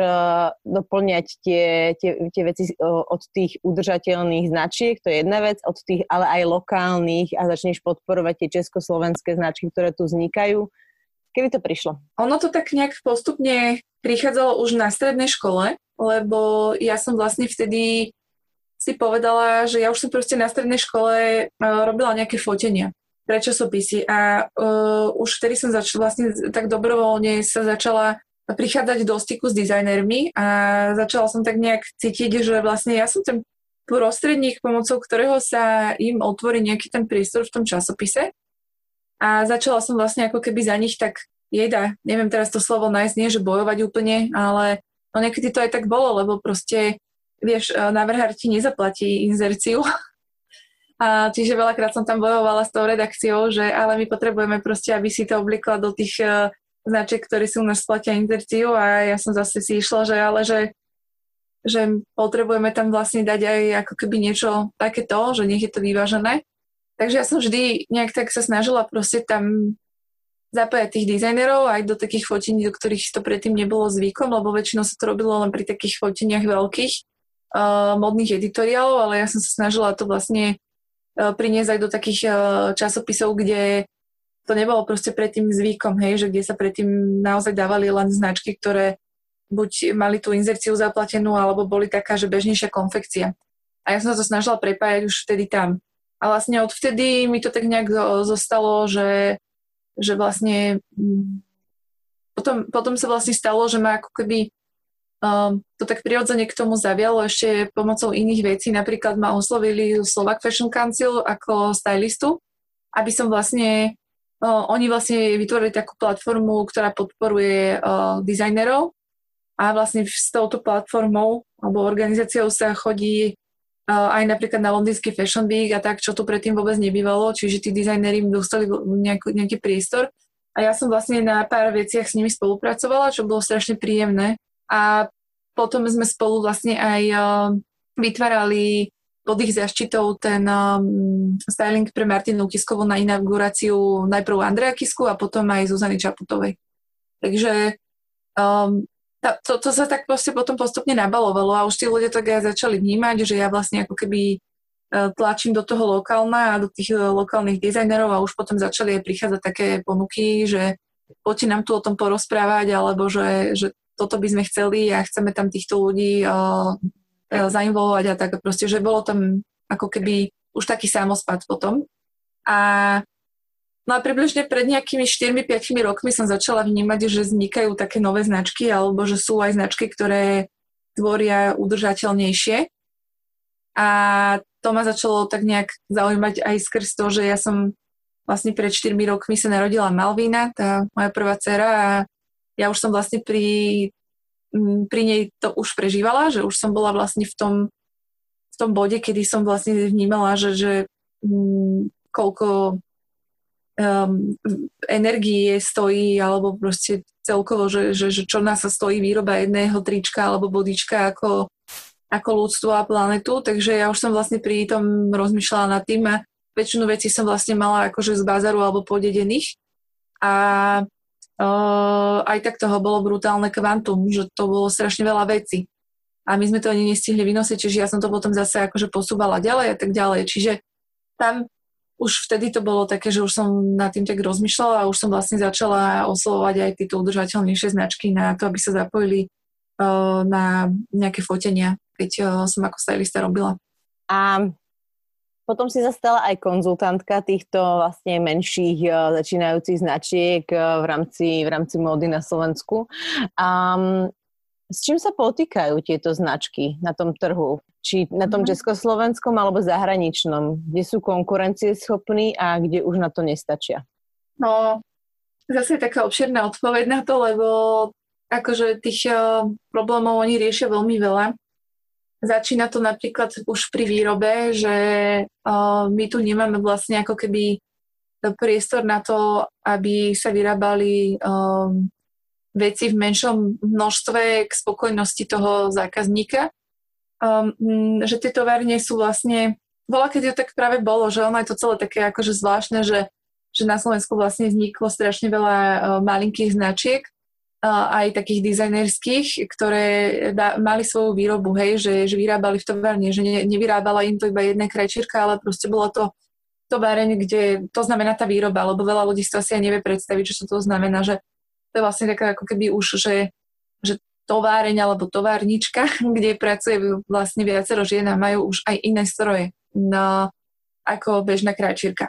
doplňať tie veci od tých udržateľných značiek, to je jedna vec, od tých ale aj lokálnych a začneš podporovať tie československé značky, ktoré tu vznikajú. Kedy to prišlo? Ono to tak nejak postupne prichádzalo už na strednej škole, lebo ja som vlastne vtedy si povedala, že ja už som proste na strednej škole robila nejaké fotenia pre časopisy a už vtedy som vlastne tak dobrovoľne sa začala prichádzať do styku s dizajnermi a začala som tak nejak cítiť, že vlastne ja som ten prostredník, pomocou ktorého sa im otvorí nejaký ten priestor v tom časopise a začala som vlastne ako keby za nich tak neviem teraz to slovo nájsť, nie že bojovať úplne, ale no niekedy to aj tak bolo, lebo proste, vieš, návrhár ti nezaplatí inzerciu. A čiže veľakrát som tam bojovala s tou redakciou, že ale my potrebujeme proste, aby si to oblikla do tých značiek, ktoré si u nás splatia inzerciu a ja som zase si išla, že potrebujeme tam vlastne dať aj ako keby niečo takéto, že nech je to vyvážené. Takže ja som vždy nejak tak sa snažila proste tam zapájať tých dizajnerov aj do takých fotení, do ktorých to predtým nebolo zvykom, lebo väčšinou sa to robilo len pri takých foteniach veľkých modných editoriálov, ale ja som sa snažila to vlastne priniesť aj do takých časopisov, kde to nebolo proste predtým zvykom, hej, že kde sa predtým naozaj dávali len značky, ktoré buď mali tú inzerciu zaplatenú, alebo boli taká, že bežnejšia konfekcia. A ja som sa to snažila prepájať už vtedy tam. A vlastne odvtedy mi to tak nejak zostalo, že vlastne potom sa vlastne stalo, že ma ako keby to tak prirodzene k tomu zavialo ešte pomocou iných vecí. Napríklad ma oslovili Slovak Fashion Council ako stylistu, aby som vlastne, oni vlastne vytvorili takú platformu, ktorá podporuje dizajnerov a vlastne s touto platformou alebo organizáciou sa chodí aj napríklad na Londýnskej Fashion Week a tak, čo tu predtým vôbec nebývalo, čiže tí dizajneri im dostali nejaký priestor. A ja som vlastne na pár veciach s nimi spolupracovala, čo bolo strašne príjemné. A potom sme spolu vlastne aj vytvárali pod ich zaštitou ten styling pre Martinu Kiskovu na inauguráciu najprv Andrea Kisku a potom aj Zuzany Čaputovej. Takže to sa tak proste potom postupne nabalovalo a už tí ľudia tak aj začali vnímať, že ja vlastne ako keby tlačím do toho lokálna a do tých lokálnych dizajnerov a už potom začali aj prichádzať také ponuky, že poďte nám tu o tom porozprávať, alebo že toto by sme chceli a chceme tam týchto ľudí zainvolovať a tak proste, že bolo tam ako keby už taký samospad potom. No a približne pred nejakými 4-5 rokmi som začala vnímať, že vznikajú také nové značky alebo že sú aj značky, ktoré tvoria udržateľnejšie. A to ma začalo tak nejak zaujímať aj skrz to, že ja som vlastne pred 4 rokmi sa narodila Malvína, tá moja prvá dcéra a ja už som vlastne pri nej to už prežívala, že už som bola vlastne v tom bode, kedy som vlastne vnímala, že koľko energie stojí, alebo proste celkovo, že čo nás stojí výroba jedného trička alebo bodička ako ľudstvo a planetu, takže ja už som vlastne pri tom rozmýšľala nad tým a väčšinu vecí som vlastne mala akože z bazaru alebo podedených a aj tak toho bolo brutálne kvantum, že to bolo strašne veľa vecí a my sme to ani nestihli vynosiť, čiže ja som to potom zase akože posúvala ďalej a tak ďalej, čiže tam už vtedy to bolo také, že už som nad tým tak rozmýšľala a už som vlastne začala oslovovať aj tieto udržateľnejšie značky na to, aby sa zapojili na nejaké fotenia, keď som ako stylista robila. A potom si zastala aj konzultantka týchto vlastne menších začínajúcich značiek v rámci módy na Slovensku. S čím sa potýkajú tieto značky na tom trhu? Či na tom československom alebo zahraničnom? Kde sú konkurencieschopní a kde už na to nestačia? No, zase taká obširná odpoveď na to, lebo akože tých problémov oni riešia veľmi veľa. Začína to napríklad už pri výrobe, že my tu nemáme vlastne ako keby priestor na to, aby sa vyrábali veci v menšom množstve k spokojnosti toho zákazníka. Že tie továrne sú vlastne... Bola, keď to tak práve bolo, že ono je to celé také akože zvláštne, že na Slovensku vlastne vzniklo strašne veľa malinkých značiek, aj takých dizajnerských, ktoré mali svoju výrobu, hej, že vyrábali v továrne, že nevyrábala im to iba jedna krajčírka, ale proste bolo to továreň, kde to znamená tá výroba, lebo veľa ľudí si to asi aj nevie predstaviť, čo to znamená, že to je vlastne taká ako keby už, že továreň alebo továrnička, kde pracuje vlastne viacero žien a majú už aj iné stroje ako bežná krajčírka.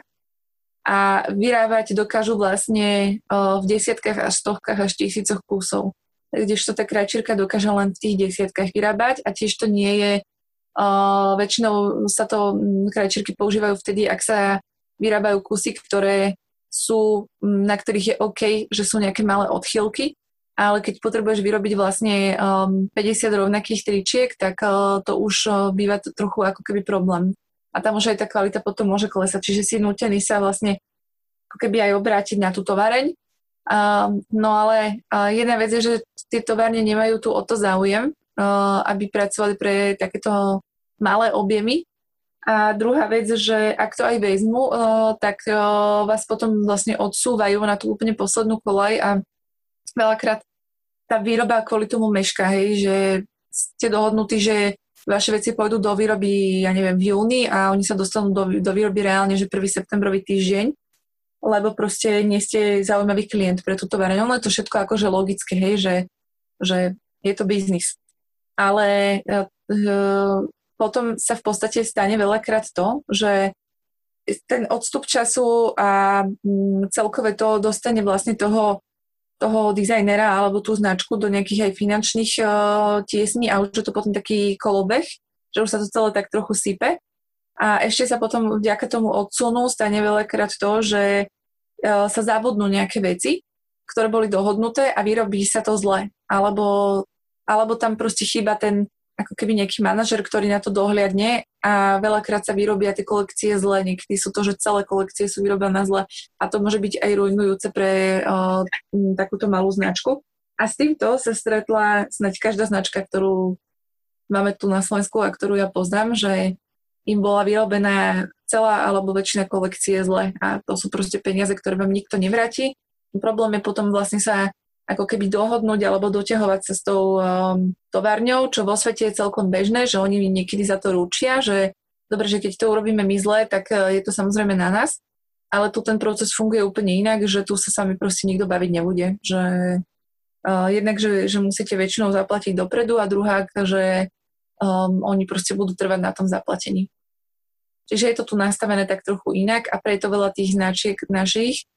A vyrábať dokážu vlastne v desiatkách až stovkách až tisícoch kusov. Kdežto tá krajčírka dokáže len v tých desiatkách vyrábať a tiež to nie je, väčšinou sa to krajčírky používajú vtedy, ak sa vyrábajú kusy, ktoré sú, na ktorých je OK, že sú nejaké malé odchýlky, ale keď potrebuješ vyrobiť vlastne 50 rovnakých tričiek, tak to už býva trochu ako keby problém. A tam už aj tá kvalita potom môže klesať. Čiže si nútený sa vlastne ako keby aj obrátiť na tú továreň. No ale jedna vec je, že tie továrne nemajú tu o to záujem, aby pracovali pre takéto malé objemy. A druhá vec, že ak to aj vezmu, tak vás potom vlastne odsúvajú na tú úplne poslednú kolaj a veľakrát tá výroba kvôli tomu meška, hej, že ste dohodnutí, že vaše veci pôjdu do výroby, ja neviem, v júni a oni sa dostanú do výroby reálne, že 1. septembrový týždeň, lebo proste nie ste zaujímavý klient pre tú továreň. Ono je to všetko akože logické, hej, že je to biznis. Ale potom sa v podstate stane veľakrát to, že ten odstup času a celkové to dostane vlastne toho dizajnera alebo tú značku do nejakých aj finančných tiesní a už je to potom taký kolobeh, že už sa to celé tak trochu sype. A ešte sa potom vďaka tomu odsunu stane veľakrát to, že sa zabudnú nejaké veci, ktoré boli dohodnuté a vyrobí sa to zle. Alebo tam proste chýba ten ako keby nejaký manažer, ktorý na to dohliadne a veľakrát sa vyrobia tie kolekcie zle. Niekedy sú to, že celé kolekcie sú vyrobené zle a to môže byť aj ruinujúce pre takúto malú značku. A s týmto sa stretla snáď každá značka, ktorú máme tu na Slovensku a ktorú ja poznám, že im bola vyrobená celá alebo väčšina kolekcie zle a to sú proste peniaze, ktoré vám nikto nevráti. Problém je potom vlastne sa ako keby dohodnúť alebo doťahovať sa s tou továrňou, čo vo svete je celkom bežné, že oni niekedy za to ručia, že dobre, že keď to urobíme my zle, tak je to samozrejme na nás, ale tu ten proces funguje úplne inak, že tu sa sami proste nikto baviť nebude. Že, jednak, že musíte väčšinou zaplatiť dopredu a druhá, že oni proste budú trvať na tom zaplatení. Čiže je to tu nastavené tak trochu inak a preto veľa tých značiek našich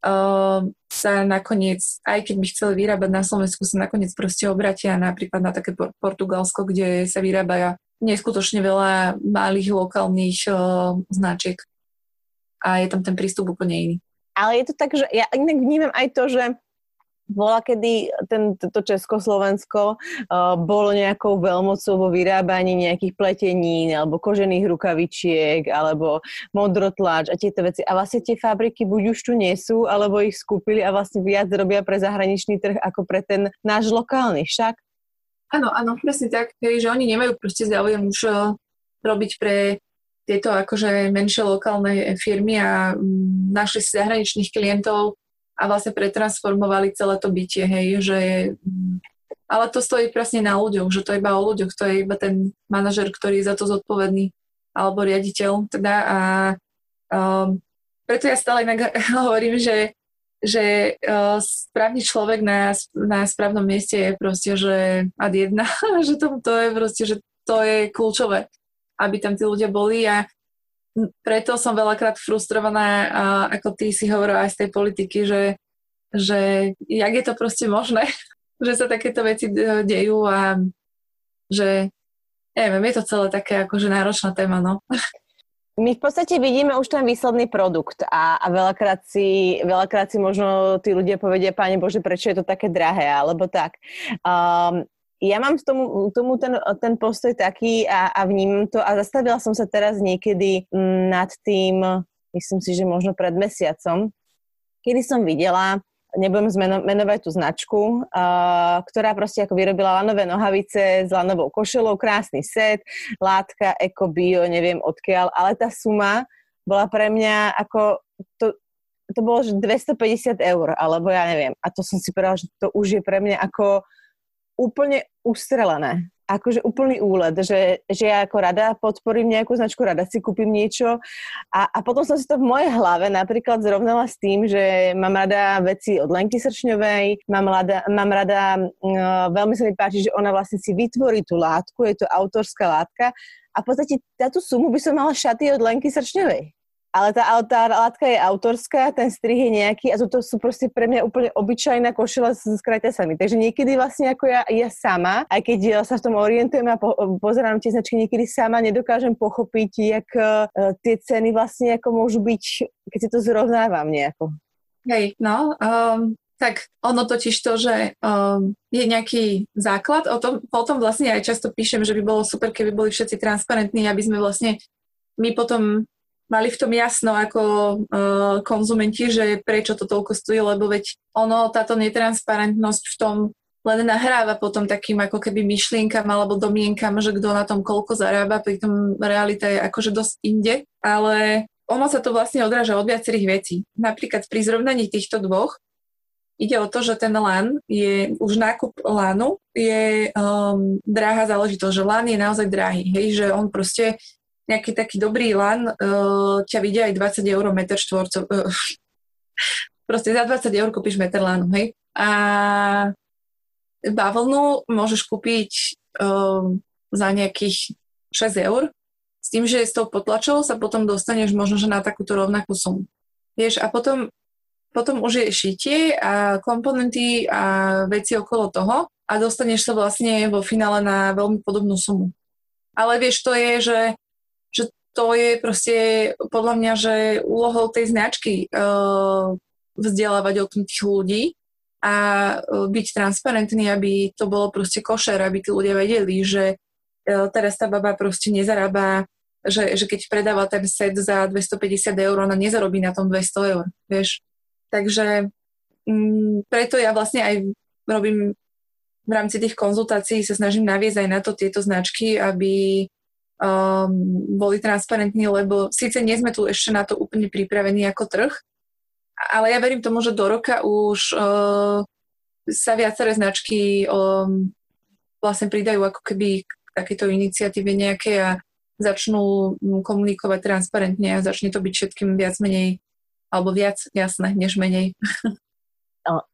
sa nakoniec, aj keď by chceli vyrábať na Slovensku, sa nakoniec proste obratia napríklad na také Portugalsko, kde sa vyrábajú neskutočne veľa malých lokálnych značiek. A je tam ten prístup úplne iný. Ale je to tak, že ja inak vnímam aj to, že bola, kedy to Československo bolo nejakou veľmocou vo vyrábaní nejakých pletenín alebo kožených rukavičiek alebo modrotlač a tieto veci. A vlastne tie fabriky buď už tu nie sú, alebo ich skúpili a vlastne viac robia pre zahraničný trh ako pre ten náš lokálny, však? Áno, presne tak, že oni nemajú proste záujem už robiť pre tieto akože menšie lokálne firmy a našli si zahraničných klientov a vlastne pretransformovali celé to bytie, hej, že ale to stojí presne na ľuďoch, že to je iba o ľuďoch, to je iba ten manažer, ktorý je za to zodpovedný, alebo riaditeľ, teda a preto ja stále inak hovorím, že správny človek na správnom mieste je proste, že ad jedna, že to je proste, že to je kľúčové. aby tam tí ľudia boli a preto som veľakrát frustrovaná, ako ty si hovorila aj z tej politiky, že jak je to proste možné, že sa takéto veci dejú a že neviem, je to celé také akože náročná téma, no. My v podstate vidíme už ten výsledný produkt a veľakrát si možno tí ľudia povedia, Pane Bože, prečo je to také drahé, alebo tak. Ja mám k tomu ten postoj taký a vnímam to a zastavila som sa teraz niekedy nad tým, myslím si, že možno pred mesiacom, kedy som videla, nebudem menovať tú značku, ktorá proste ako vyrobila lanové nohavice s lanovou košelou, krásny set, látka, eko, bio, neviem odkiaľ, ale tá suma bola pre mňa ako... To bolo že 250 eur, alebo ja neviem. A to som si povedala, že to už je pre mňa ako... úplne ustrelené. Akože úplný úlet, že ja ako rada podporím nejakú značku, rada si kúpim niečo a potom som si to v mojej hlave napríklad zrovnala s tým, že mám rada veci od Lenky Sršňovej, mám rada veľmi sa mi páči, že ona vlastne si vytvorí tú látku, je to autorská látka a v podstate za tú sumu by som mala šaty od Lenky Sršňovej. Ale tá látka je autorská, ten strih je nejaký a toto sú proste pre mňa úplne obyčajná košela s kraťasami. Takže niekedy vlastne ako ja sama, aj keď sa v tom orientujem a pozerám tie značky, niekedy sama nedokážem pochopiť, jak tie ceny vlastne ako môžu byť, keď si to zrovnávam nejako. Hej, no, tak ono totiž to, že je nejaký základ, o tom vlastne aj často píšem, že by bolo super, keby boli všetci transparentní, aby sme vlastne my potom mali v tom jasno ako konzumenti, že prečo to toľko stojí, lebo veď ono, táto netransparentnosť v tom len nahráva potom takým ako keby myšlienkam alebo domienkam, že kto na tom koľko zarába, pri tom realita je akože dosť inde, ale ono sa to vlastne odráža od viacerých vecí. Napríklad pri zrovnaní týchto dvoch ide o to, že ten lán je, už nákup lánu je drahá záležitosť, že lán je naozaj drahý, hej, že on proste nejaký taký dobrý lán ťa vidia aj 20 eur meter štvorcov. Proste za 20 eur kúpiš meter lánu, hej? A bavlnu môžeš kúpiť za nejakých 6 eur, s tým, že s tou potlačou sa potom dostaneš možno, že na takúto rovnakú sumu. Vieš, a potom už je šitie a komponenty a veci okolo toho a dostaneš sa vlastne vo finále na veľmi podobnú sumu. Ale vieš, to je, že to je proste podľa mňa, že úlohou tej značky vzdelávať o tom tých ľudí a byť transparentný, aby to bolo proste košer, aby tí ľudia vedeli, že teraz tá baba proste nezarába, že keď predáva ten set za 250 eur, ona nezarobí na tom 200 eur, vieš. Takže preto ja vlastne aj robím v rámci tých konzultácií, sa snažím naviesť aj na to tieto značky, aby boli transparentní, lebo síce nie sme tu ešte na to úplne pripravení ako trh, ale ja verím tomu, že do roka už sa viaceré značky vlastne pridajú ako keby k takejto iniciatíve nejakej a začnú komunikovať transparentne a začne to byť všetkým viac menej, alebo viac jasné, než menej.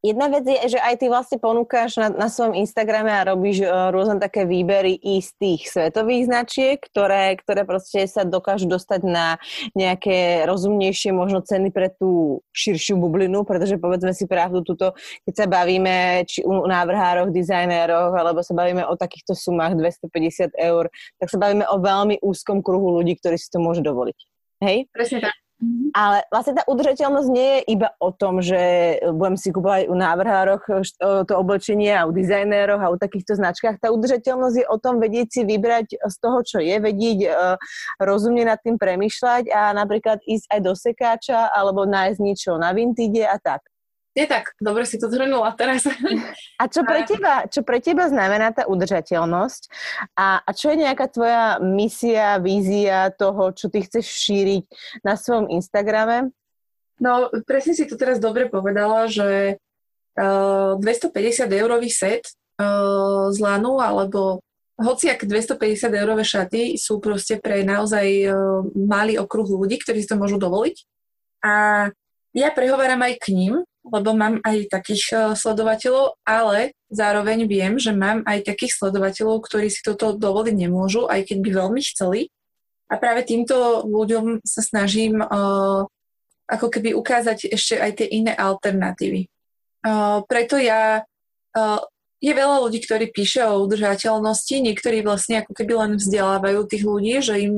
Jedna vec je, že aj ty vlastne ponúkaš na svojom Instagrame a robíš rôzne také výbery i z tých svetových značiek, ktoré proste sa dokážu dostať na nejaké rozumnejšie možno ceny pre tú širšiu bublinu, pretože povedzme si pravdu túto, keď sa bavíme či o návrhároch, dizajnéroch, alebo sa bavíme o takýchto sumách 250 eur, tak sa bavíme o veľmi úzkom kruhu ľudí, ktorí si to môžu dovoliť. Hej? Presne tak. Ale vlastne tá udržateľnosť nie je iba o tom, že budem si kúpovať u návrhároch to oblečenie a u dizajnéroch a u takýchto značkách. Tá udržateľnosť je o tom vedieť si vybrať z toho, čo je, vedieť rozumne nad tým premýšľať a napríklad ísť aj do sekáča alebo nájsť niečo na vintage a tak. Je tak, dobre si to zhrnula teraz. A čo pre teba znamená tá udržateľnosť a čo je nejaká tvoja misia, vízia toho, čo ty chceš šíriť na svojom Instagrame? No, presne si to teraz dobre povedala, že 250 eurový set z lanu, alebo hociak 250 eurové šaty sú proste pre naozaj malý okruh ľudí, ktorí si to môžu dovoliť. A ja prehováram aj k ním, lebo mám aj takých sledovateľov, ale zároveň viem, že mám aj takých sledovateľov, ktorí si toto dovoliť nemôžu, aj keď by veľmi chceli. A práve týmto ľuďom sa snažím ako keby ukázať ešte aj tie iné alternatívy. Preto je veľa ľudí, ktorí píše o udržateľnosti, niektorí vlastne ako keby len vzdelávajú tých ľudí, že im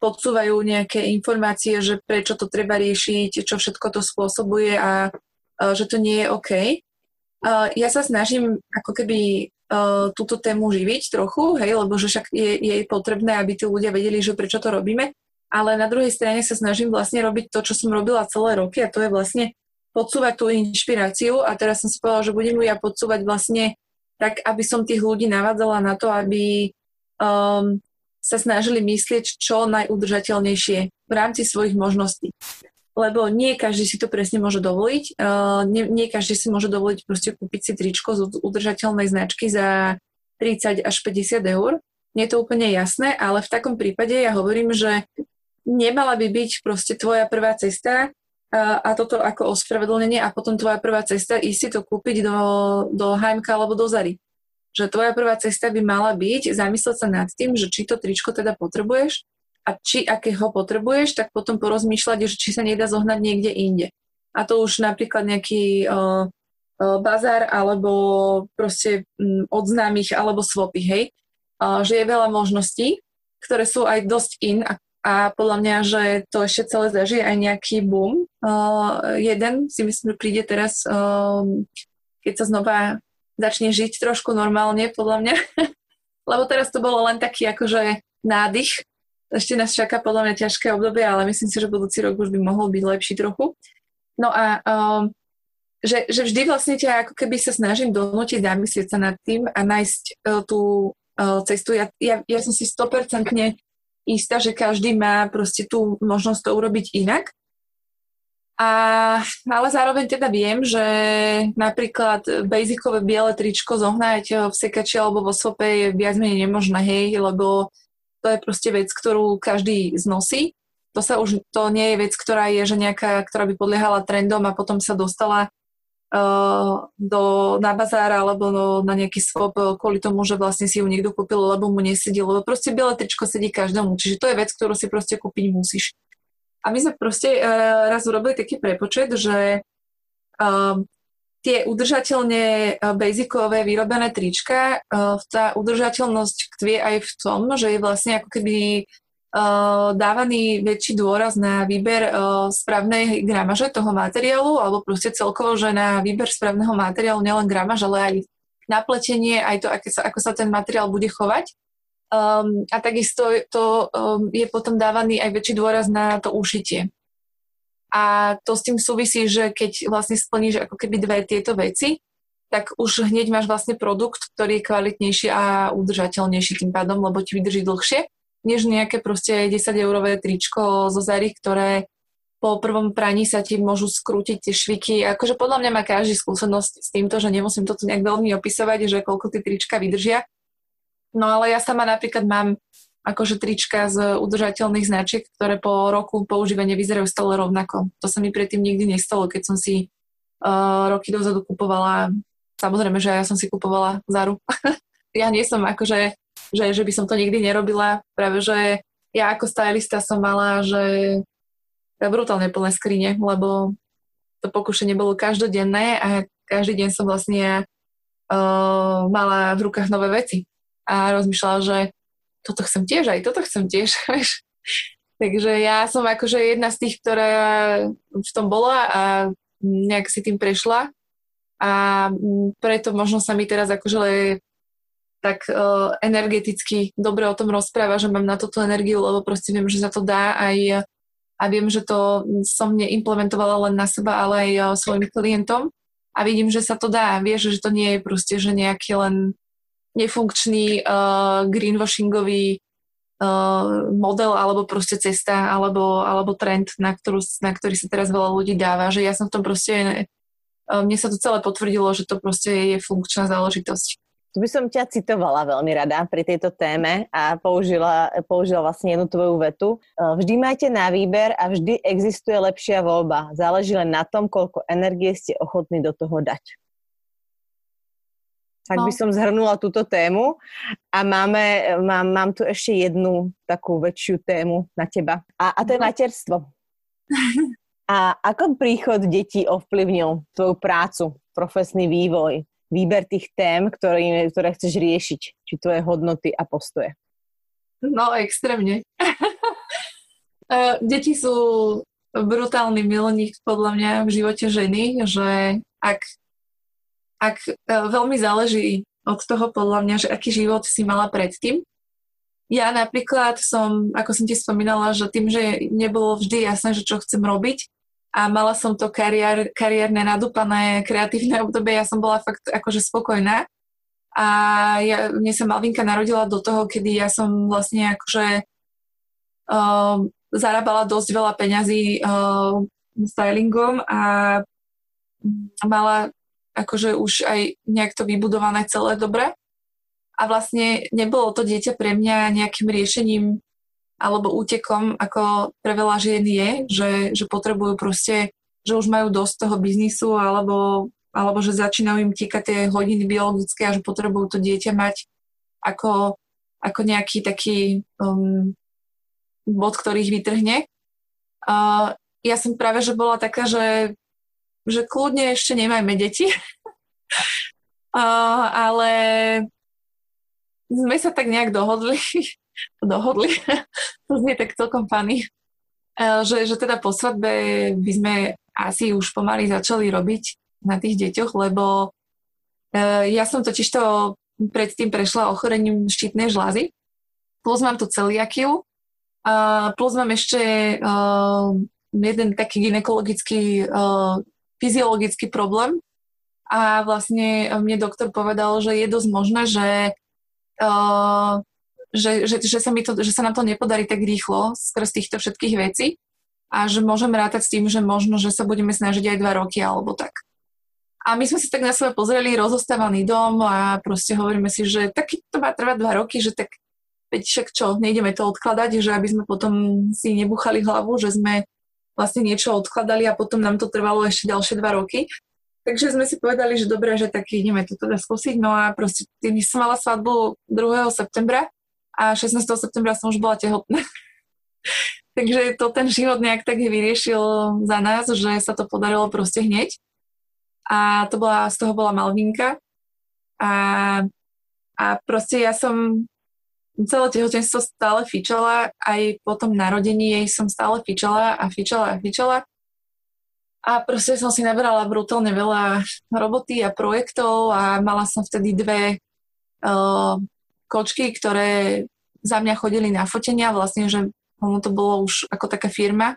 podsúvajú nejaké informácie, že prečo to treba riešiť, čo všetko to spôsobuje a že to nie je OK. Ja sa snažím ako keby túto tému živiť trochu, hej, lebo že však je potrebné, aby tí ľudia vedeli, že prečo to robíme, ale na druhej strane sa snažím vlastne robiť to, čo som robila celé roky, a to je vlastne podsúvať tú inšpiráciu, a teraz som si povedala, že budem ju ja podsúvať vlastne tak, aby som tých ľudí navádzala na to, aby sa snažili myslieť čo najudržateľnejšie v rámci svojich možností. Lebo nie každý si to presne môže dovoliť. Nie každý si môže dovoliť proste kúpiť si tričko z udržateľnej značky za 30 až 50 eur. Nie je to úplne jasné, ale v takom prípade ja hovorím, že nemala by byť proste tvoja prvá cesta a toto ako ospravedlnenie a potom tvoja prvá cesta ísť si to kúpiť do HM alebo do Zary. Že tvoja prvá cesta by mala byť zamyslieť sa nad tým, že či to tričko teda potrebuješ a či aké ho potrebuješ, tak potom porozmýšľať, že či sa nedá zohnať niekde inde. A to už napríklad nejaký bazár alebo proste od známych alebo swapy, hej. Že je veľa možností, ktoré sú aj dosť in a podľa mňa, že to ešte celé zažije aj nejaký boom. Jeden si myslím, že príde teraz, keď sa znova začne žiť trošku normálne, podľa mňa. Lebo teraz to bolo len taký akože nádych. Ešte nás čaká podľa mňa ťažké obdobie, ale myslím si, že budúci rok už by mohol byť lepší trochu. No a že vždy vlastne ťa ako keby sa snažím donútiť zamyslieť sa nad tým a nájsť tú cestu. Ja som si 100% istá, že každý má proste tú možnosť to urobiť inak. Ale zároveň teda viem, že napríklad basicové biele tričko zohnať v sekači alebo vo swape je viac menej nemožné, hej, lebo to je proste vec, ktorú každý znosí. To nie je vec, ktorá je, že nejaká, ktorá by podliehala trendom a potom sa dostala na bazár alebo na nejaký swap kvôli tomu, že vlastne si ju niekto kúpil, lebo mu nesedí, lebo proste biele tričko sedí každému, čiže to je vec, ktorú si proste kúpiť musíš. A my sme proste raz urobili taký prepočet, že tie udržateľne basicové vyrobené trička, tá udržateľnosť tkvie aj v tom, že je vlastne ako keby dávaný väčší dôraz na výber správnej gramaže toho materiálu, alebo proste celkovo, že na výber správneho materiálu, nielen gramaž, ale aj napletenie, aj to, ako sa ten materiál bude chovať. A takisto to je potom dávaný aj väčší dôraz na to ušitie. A to s tým súvisí, že keď vlastne splníš ako keby dve tieto veci, tak už hneď máš vlastne produkt, ktorý je kvalitnejší a udržateľnejší tým pádom, lebo ti vydrží dlhšie, než nejaké proste 10-eurové tričko zo Zary, ktoré po prvom praní sa ti môžu skrútiť tie šviky. Akože podľa mňa má každý skúsenosť s týmto, že nemusím toto nejak veľmi opisovať, že koľko tie trička vydržia. No ale ja sama napríklad mám akože trička z udržateľných značiek, ktoré po roku používania vyzerajú stále rovnako. To sa mi predtým nikdy nestalo, keď som si roky dozadu kupovala. Samozrejme, že ja som si kupovala Zaru. Ja nie som akože že by som to nikdy nerobila. Práve, že ja ako stylista som mala, že brutálne plné skrine, lebo to pokušenie bolo každodenné a každý deň som vlastne mala v rukách nové veci. A rozmýšľala, že toto chcem tiež, vieš. Takže ja som akože jedna z tých, ktorá v tom bola a nejak si tým prešla. A preto možno sa mi teraz akože tak energeticky dobre o tom rozpráva, že mám na to tú energiu, lebo proste viem, že sa to dá aj a viem, že to som neimplementovala len na seba, ale aj svojim klientom a vidím, že sa to dá. Vieš, že to nie je proste, že nejaký len nefunkčný greenwashingový model alebo proste cesta alebo trend, na ktorý sa teraz veľa ľudí dáva. Že ja som v tom proste, mne sa to celé potvrdilo, že to proste je funkčná záležitosť. Tu by som ťa citovala veľmi rada pri tejto téme a použila vlastne jednu tvoju vetu. Vždy máte na výber a vždy existuje lepšia voľba. Záleží len na tom, koľko energie ste ochotní do toho dať. Tak by som zhrnula túto tému a mám tu ešte jednu takú väčšiu tému na teba. A to je materstvo. A ako príchod detí ovplyvnil tvoju prácu, profesný vývoj, výber tých tém, ktoré chceš riešiť, či tvoje hodnoty a postoje? No, extrémne. Deti sú brutálny milovník podľa mňa v živote ženy, že ak veľmi záleží od toho podľa mňa, že aký život si mala predtým. Ja napríklad som, ako som ti spomínala, že tým, že nebolo vždy jasné, že čo chcem robiť a mala som to kariérne nadúpané kreatívne obdobie, ja som bola fakt akože spokojná a mne sa Malvinka narodila do toho, kedy ja som vlastne akože zarábala dosť veľa peňazí stylingom a mala akože už aj nejak to vybudované celé dobre. A vlastne nebolo to dieťa pre mňa nejakým riešením alebo útekom, ako pre veľa žien je, že potrebujú proste, že už majú dosť toho biznisu alebo že začínajú im tiekať tie hodiny biologické a že potrebujú to dieťa mať ako nejaký taký bod, ktorý ich vytrhne. Ja som práve, že bola taká, že kľudne ešte nemajme deti. Ale sme sa tak nejak dohodli, to znie tak celkom funny, že teda po svadbe by sme asi už pomaly začali robiť na tých deťoch, lebo ja som totiž to predtým prešla ochorením štítnej žľazy, plus mám tu celiakiu, plus mám ešte jeden taký gynekologický fyziologický problém a vlastne mne doktor povedal, že je dosť možné, že sa nám to nepodarí tak rýchlo skrz týchto všetkých vecí a že môžem rátať s tým, že možno, že sa budeme snažiť aj 2 roky alebo tak. A my sme si tak na seba pozreli rozostávaný dom a proste hovoríme si, že taký to má trvať 2 roky, že tak však čo, nejdeme to odkladať, že aby sme potom si nebúchali hlavu, že sme vlastne niečo odkladali a potom nám to trvalo ešte ďalšie 2 roky. Takže sme si povedali, že dobre, že tak ideme to teda skúsiť. No a proste som mala svadbu 2. septembra a 16. septembra som už bola tehotná. Takže to ten život nejak tak vyriešil za nás, že sa to podarilo proste hneď. A z toho bola Malvinka. A proste ja som celé tehotenstvo stále fičala, aj po tom narodení jej som stále fičala. A proste som si nabrala brutálne veľa roboty a projektov a mala som vtedy 2 kočky, ktoré za mňa chodili na fotenia. Vlastne, že ono to bolo už ako taká firma.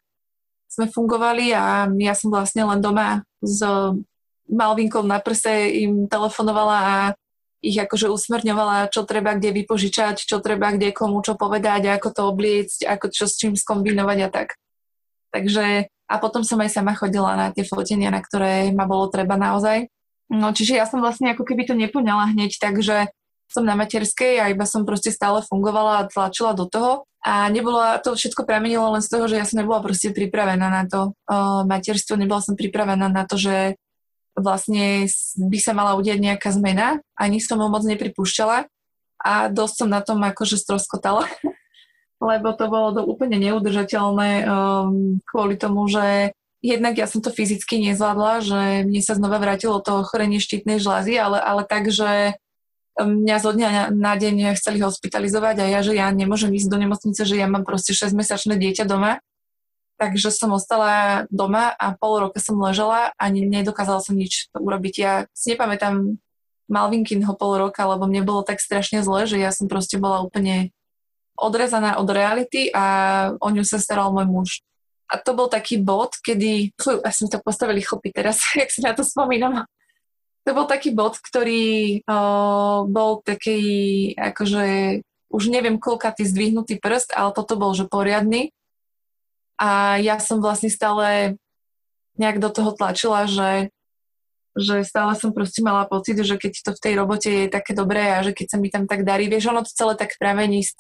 Sme fungovali a ja som vlastne len doma s Malvinkou na prse im telefonovala a ich akože usmerňovala, čo treba kde vypožičať, čo treba kde komu čo povedať, ako to obliecť, ako čo s čím skombinovať a tak. Takže a potom som aj sama chodila na tie fotenia, na ktoré ma bolo treba naozaj. No čiže ja som vlastne ako keby to nepoňala hneď, takže som na materskej a iba som proste stále fungovala a tlačila do toho. A to všetko pramenilo len z toho, že ja som nebola proste pripravená na to materstvo, nebola som pripravená na to, že vlastne by sa mala udiať nejaká zmena. Ani som ho moc nepripúšťala a dosť som na tom akože stroskotala. Lebo to bolo úplne neudržateľné kvôli tomu, že jednak ja som to fyzicky nezvládla, že mne sa znova vrátilo to ochorenie štítnej žľazy, ale tak, že mňa zo dňa na deň chceli hospitalizovať a ja, že ja nemôžem ísť do nemocnice, že ja mám proste 6-mesačné dieťa doma. Takže som ostala doma a pol roka som ležela a nedokázala som nič urobiť. Ja si nepamätám Malvinkinho pol roka, lebo mne bolo tak strašne zle, že ja som proste bola úplne odrezaná od reality a o ňu sa staral môj muž. A to bol taký bod, kedy... ja som to postavili chlpy teraz, jak si na to spomínam. To bol taký bod, ktorý bol taký, akože už neviem, koľkatý zdvihnutý prst, ale toto bol, že poriadny. A ja som vlastne stále nejak do toho tlačila, že stále som proste mala pocit, že keď to v tej robote je také dobré a že keď sa mi tam tak darí, vieš, ono to celé tak pramení z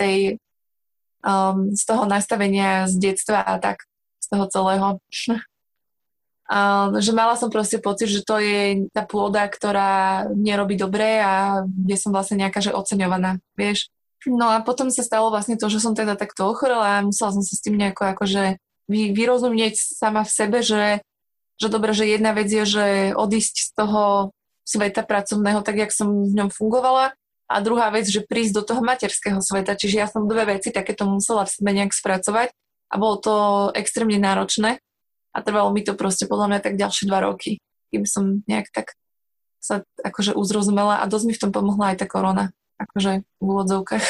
toho nastavenia z detstva a tak, z toho celého. že mala som proste pocit, že to je tá pôda, ktorá nerobí dobre a kde som vlastne nejaká, že oceňovaná, vieš. No a potom sa stalo vlastne to, že som teda takto ochorela a musela som sa s tým nejako akože vyrozumieť sama v sebe, že dobre, že jedna vec je, že odísť z toho sveta pracovného, tak jak som v ňom fungovala, a druhá vec, že prísť do toho materského sveta. Čiže ja som dve veci takéto musela v sebe nejak spracovať a bolo to extrémne náročné a trvalo mi to proste podľa mňa tak ďalšie 2 roky, kým som nejak tak sa akože uzrozumela a dosť mi v tom pomohla aj tá korona, akože v úvodzovkách.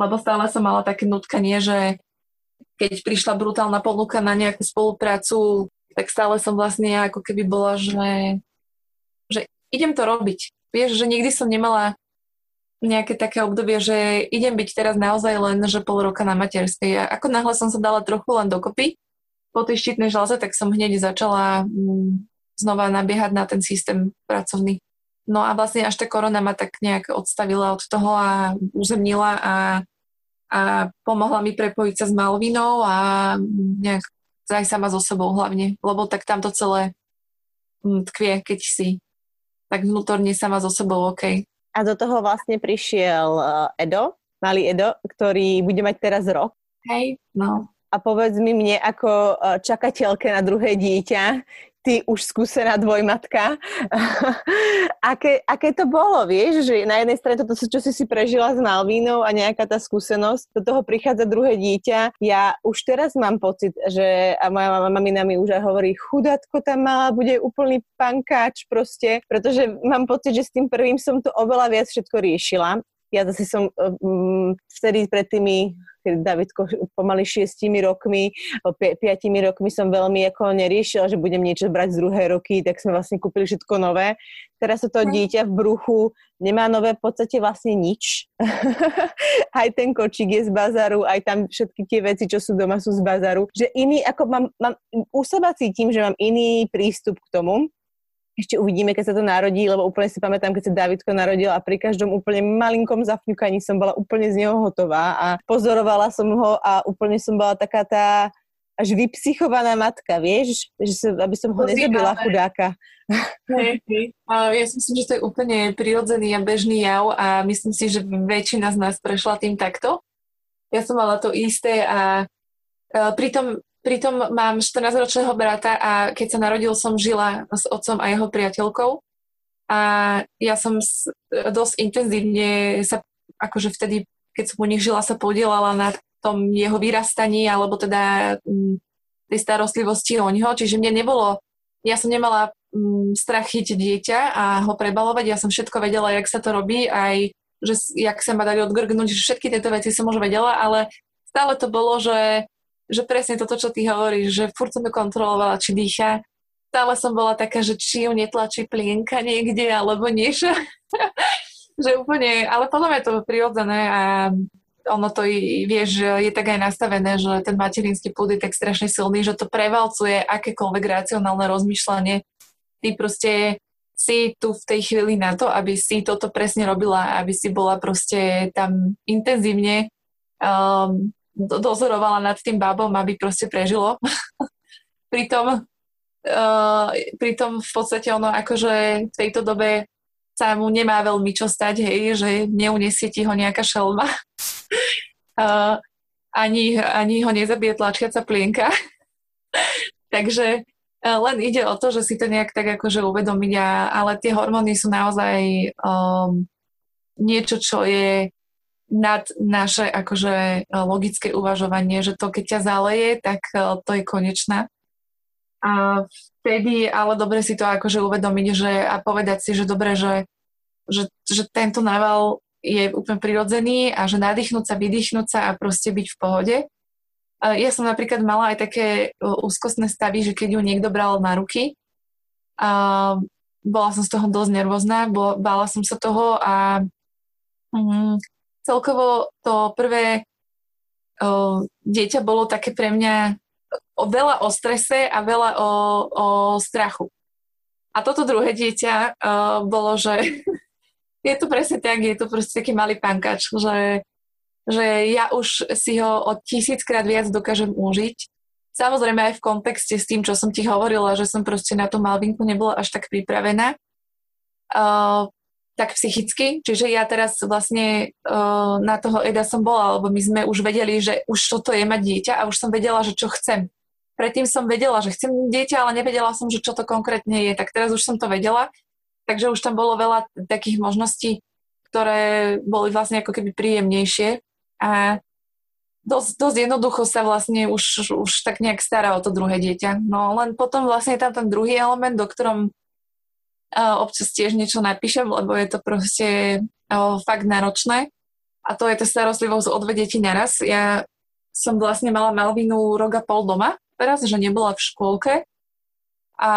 Lebo stále som mala také nutkanie, že keď prišla brutálna ponuka na nejakú spoluprácu, tak stále som vlastne ako keby bola, že idem to robiť. Vieš, že nikdy som nemala nejaké také obdobie, že idem byť teraz naozaj len, že pol roka na materskej. A ako náhle som sa dala trochu len dokopy po tej štítnej žľaze, tak som hneď začala znova nabiehať na ten systém pracovný. No a vlastne až tá korona ma tak nejak odstavila od toho a uzemnila a pomohla mi prepojiť sa s Malvinou a nejak aj sama so sebou hlavne. Lebo tak tamto celé tkvie, keď si tak vnútorne sama so sebou, OK. A do toho vlastne prišiel Edo, malý Edo, ktorý bude mať teraz rok. Hej, no. A povedz mi mne, ako čakateľke na druhé dieťa, ty už skúsená dvojmatka, aké to bolo, vieš? Že na jednej strane toto, čo si prežila s Malvínou a nejaká tá skúsenosť, do toho prichádza druhé dieťa. Ja už teraz mám pocit, že a moja mamina mi už aj hovorí, chudátko tá malá bude úplný pankáč proste, pretože mám pocit, že s tým prvým som to oveľa viac všetko riešila. Ja zase som vtedy pred tými, keď Davidko pomaly 6 rokmi, 5 rokmi som veľmi ako neriešila, že budem niečo brať z druhé roky, tak sme vlastne kúpili všetko nové. Teraz toto dieťa v bruchu nemá nové v podstate vlastne nič. Aj ten kočík je z bazaru, aj tam všetky tie veci, čo sú doma, sú z bazaru. Že iný, ako mám u seba cítim, že mám iný prístup k tomu. Ešte uvidíme, keď sa to narodí, lebo úplne si pamätám, keď sa Dávidko narodil a pri každom úplne malinkom zafňukaní som bola úplne z neho hotová a pozorovala som ho a úplne som bola taká tá až vypsychovaná matka, vieš? Aby som ho nezabila chudáka. Ja si myslím, že to je úplne prirodzený a bežný jav a myslím si, že väčšina z nás prešla tým takto. Ja som mala to isté a Pritom mám 14-ročného brata a keď sa narodil, som žila s otcom a jeho priateľkou a ja som dosť intenzívne sa, akože vtedy, keď som u nich žila, sa podielala na tom jeho vyrastaní alebo teda tej starostlivosti o ňoho, čiže mne nebolo, ja som nemala strach chytiť dieťa a ho prebalovať, ja som všetko vedela, jak sa to robí, aj že jak sa ma dali odgrgnúť, všetky tieto veci som už vedela, ale stále to bolo, že presne toto, čo ty hovoríš, že furt som to kontrolovala, či dýcha. Stále som bola taká, že či ju netlačí plienka niekde, alebo niečo. Že úplne, ale podľa mňa je to prirodzené a ono to, vieš, je tak aj nastavené, že ten materinský púd je tak strašne silný, že to prevalcuje akékoľvek racionálne rozmýšľanie. Ty proste si tu v tej chvíli na to, aby si toto presne robila, aby si bola proste tam intenzívne dozorovala nad tým bábom, aby proste prežilo. pritom v podstate ono akože v tejto dobe sa mu nemá veľmi čo stať, hej, že neuniesie ti ho nejaká šelma. Ani ho nezabije tlačiaca plienka. Takže len ide o to, že si to nejak tak akože uvedomiť, ale tie hormóny sú naozaj niečo, čo je nad naše akože logické uvažovanie, že to, keď ťa zaleje, tak to je konečná. A vtedy, ale dobre si to akože uvedomiť, že a povedať si, že dobre, že tento nával je úplne prirodzený a že nadýchnúť sa, vydýchnúť sa a proste byť v pohode. Ja som napríklad mala aj také úzkostné stavy, že keď ju niekto bral na ruky, bola som z toho dosť nervózna, bála som sa toho a celkovo to prvé dieťa bolo také pre mňa veľa o strese a veľa o strachu. A toto druhé dieťa bolo, že je to presne tak, je to proste taký malý pankač, že ja už si ho o 1000-krát viac dokážem užiť Samozrejme aj v kontexte s tým, čo som ti hovorila, že som proste na tú Malvinku nebola až tak pripravená, tak psychicky. Čiže ja teraz vlastne na toho Eda som bola, lebo my sme už vedeli, že už toto je mať dieťa a už som vedela, že čo chcem. Predtým som vedela, že chcem dieťa, ale nevedela som, že čo to konkrétne je. Tak teraz už som to vedela, takže už tam bolo veľa takých možností, ktoré boli vlastne ako keby príjemnejšie a dosť jednoducho sa vlastne už tak nejak stará o to druhé dieťa. No len potom vlastne je tam ten druhý element, do ktorom občas tiež niečo napíšem, lebo je to proste fakt náročné. A to je tá starostlivosť o dve deti naraz. Ja som vlastne mala Malvinu 1,5 doma, teraz, že nebola v škôlke. A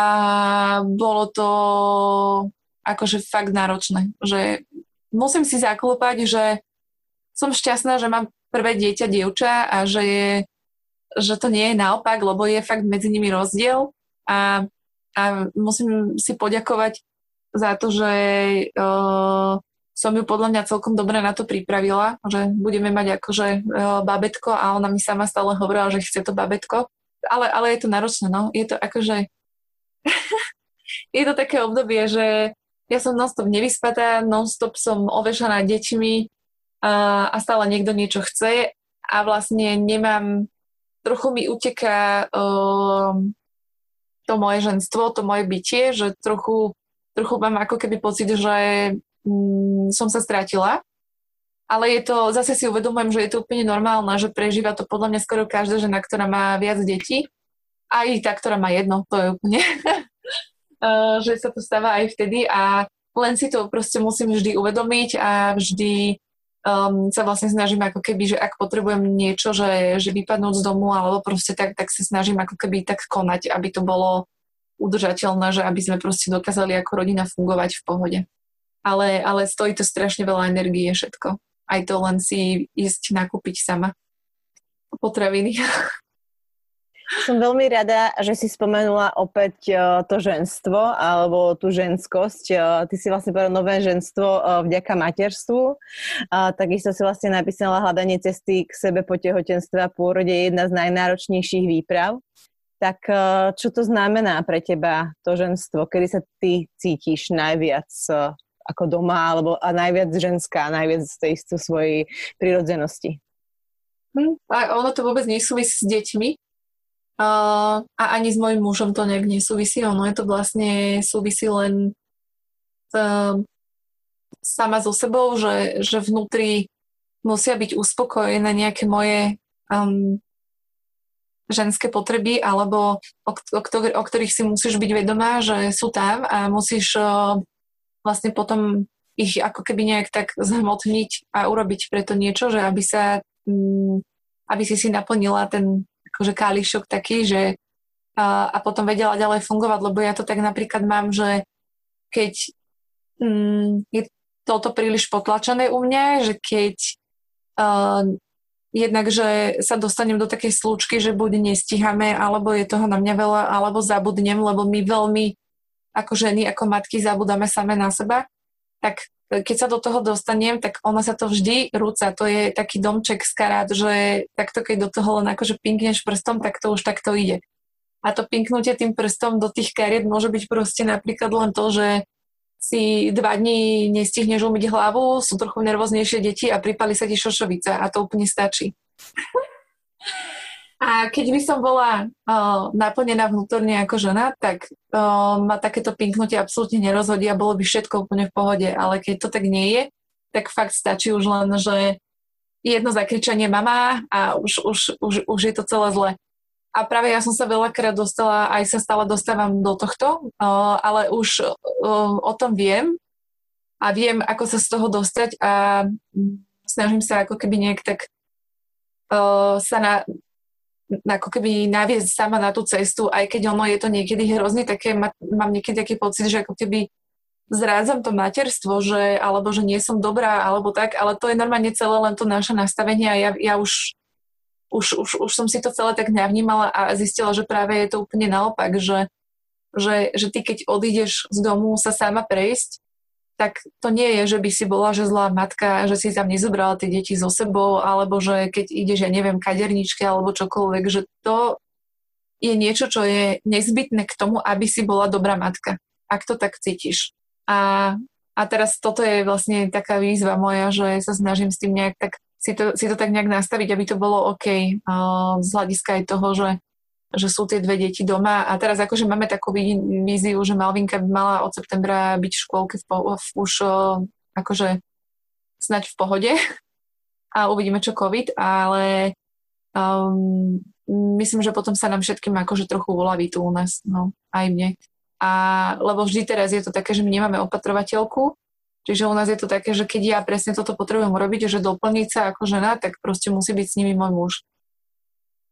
bolo to akože fakt náročné. Že musím si zaklopať, že som šťastná, že mám prvé dieťa dievča a že to nie je naopak, lebo je fakt medzi nimi rozdiel a musím si poďakovať za to, že som ju podľa mňa celkom dobre na to pripravila, že budeme mať akože babetko a ona mi sama stále hovorila, že chce to babetko, ale je to náročné, no, je to akože je to také obdobie, že ja som non-stop nevyspatá, non-stop som ovešaná deťmi a stále niekto niečo chce a vlastne nemám, trochu mi uteká to moje ženstvo, to moje bytie, že trochu mám ako keby pocit, že som sa stratila, ale je to, zase si uvedomujem, že je to úplne normálne, že prežíva to podľa mňa skoro každá žena, ktorá má viac detí, aj tá, ktorá má jedno, to je úplne že sa to stáva aj vtedy a len si to proste musím vždy uvedomiť a vždy sa vlastne snažím ako keby, že ak potrebujem niečo, že vypadnúť z domu alebo proste tak sa snažím ako keby tak konať, aby to bolo udržateľné, že aby sme proste dokázali ako rodina fungovať v pohode. Ale stojí to strašne veľa energie všetko. Aj to len si ísť nakúpiť sama potraviny. Som veľmi rada, že si spomenula opäť to ženstvo alebo tú ženskosť. Ty si vlastne povedala nové ženstvo vďaka materstvu. Takisto si vlastne napísala hľadanie cesty k sebe po tehotenstve a pôrode je jedna z najnáročnejších výprav. Tak čo to znamená pre teba to ženstvo? Kedy sa ty cítiš najviac ako doma alebo a najviac ženská, najviac z tej svojej prirodzenosti? A ono to vôbec nesúvisí s deťmi. A ani s mojím mužom to nejak nesúvisí, ono je to vlastne súvisí len sama so sebou, že vnútri musia byť uspokojené nejaké moje ženské potreby alebo o ktorých si musíš byť vedomá, že sú tam a musíš vlastne potom ich ako keby nejak tak zhmotniť a urobiť preto niečo, že aby si naplnila ten akože kálišok taký, že a potom vedela ďalej fungovať, lebo ja to tak napríklad mám, že keď je toto príliš potlačené u mňa, že keď jednak, že sa dostanem do takej slučky, že buď nestíhame, alebo je toho na mňa veľa, alebo zabudnem, lebo my veľmi ako ženy, ako matky zabudáme same na seba, tak keď sa do toho dostanem, tak ono sa to vždy rúca. To je taký domček z karát, že takto keď do toho len akože pinkneš prstom, tak to už takto ide. A to pinknutie tým prstom do tých kariet môže byť proste napríklad len to, že si 2 dní nestihneš umyť hlavu, sú trochu nervóznejšie deti a pripali sa ti šošovica a to úplne stačí. A keď by som bola naplnená vnútorne ako žena, tak ma takéto pinknutie absolútne nerozhodí a bolo by všetko úplne v pohode. Ale keď to tak nie je, tak fakt stačí už len, že jedno zakričanie mama a už je to celé zle. A práve ja som sa veľakrát dostala, aj sa stále dostávam do tohto, ale už o tom viem a viem, ako sa z toho dostať a snažím sa ako keby nejak tak sa ako keby naviesť sama na tú cestu, aj keď ono je to niekedy hrozný, také mám niekedy taký pocit, že ako keby zrádzam to materstvo, že, alebo že nie som dobrá, alebo tak, ale to je normálne celé len to naše nastavenie a ja už som si to celé tak navnímala a zistila, že práve je to úplne naopak, že ty keď odídeš z domu sa sama prejsť, tak to nie je, že by si bola, že zlá matka, že si tam nezobrala tie deti so sebou, alebo že keď ideš, ja neviem, kaderničke alebo čokoľvek, že to je niečo, čo je nezbytné k tomu, aby si bola dobrá matka, ak to tak cítiš. A teraz toto je vlastne taká výzva moja, že sa snažím s tým nejak tak, si to tak nejak nastaviť, aby to bolo OK z hľadiska aj toho, že sú tie dve deti doma. A teraz akože máme takú víziu, že Malvinka by mala od septembra byť v škôlke už akože snaď v pohode a uvidíme, čo COVID, ale myslím, že potom sa nám všetkým akože trochu volaví tu u nás, no, aj mne. A lebo vždy teraz je to také, že my nemáme opatrovateľku, čiže u nás je to také, že keď ja presne toto potrebujem urobiť, že doplniť sa ako žena, tak proste musí byť s nimi môj muž.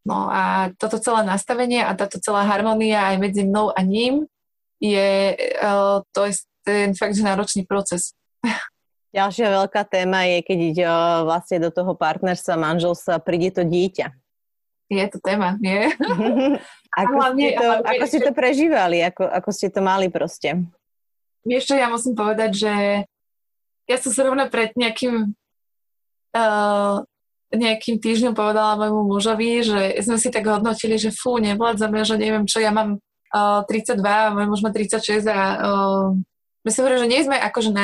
No a toto celé nastavenie a táto celá harmónia aj medzi mnou a ním je ten fakt, že náročný proces. Ďalšia veľká téma je, keď ide vlastne do toho partnerstva, manželstva, príde to dieťa. Je to téma, nie? Ako ste to prežívali? Ako ste to mali proste? Vieš čo, ja musím povedať, že ja som zrovna pred nejakým týždňom povedala môjmu mužovi, že sme si tak hodnotili, že fú, nevládzame, že neviem čo, ja mám 32 a môj muž má 36 a... My si hovorili, že nie sme akože,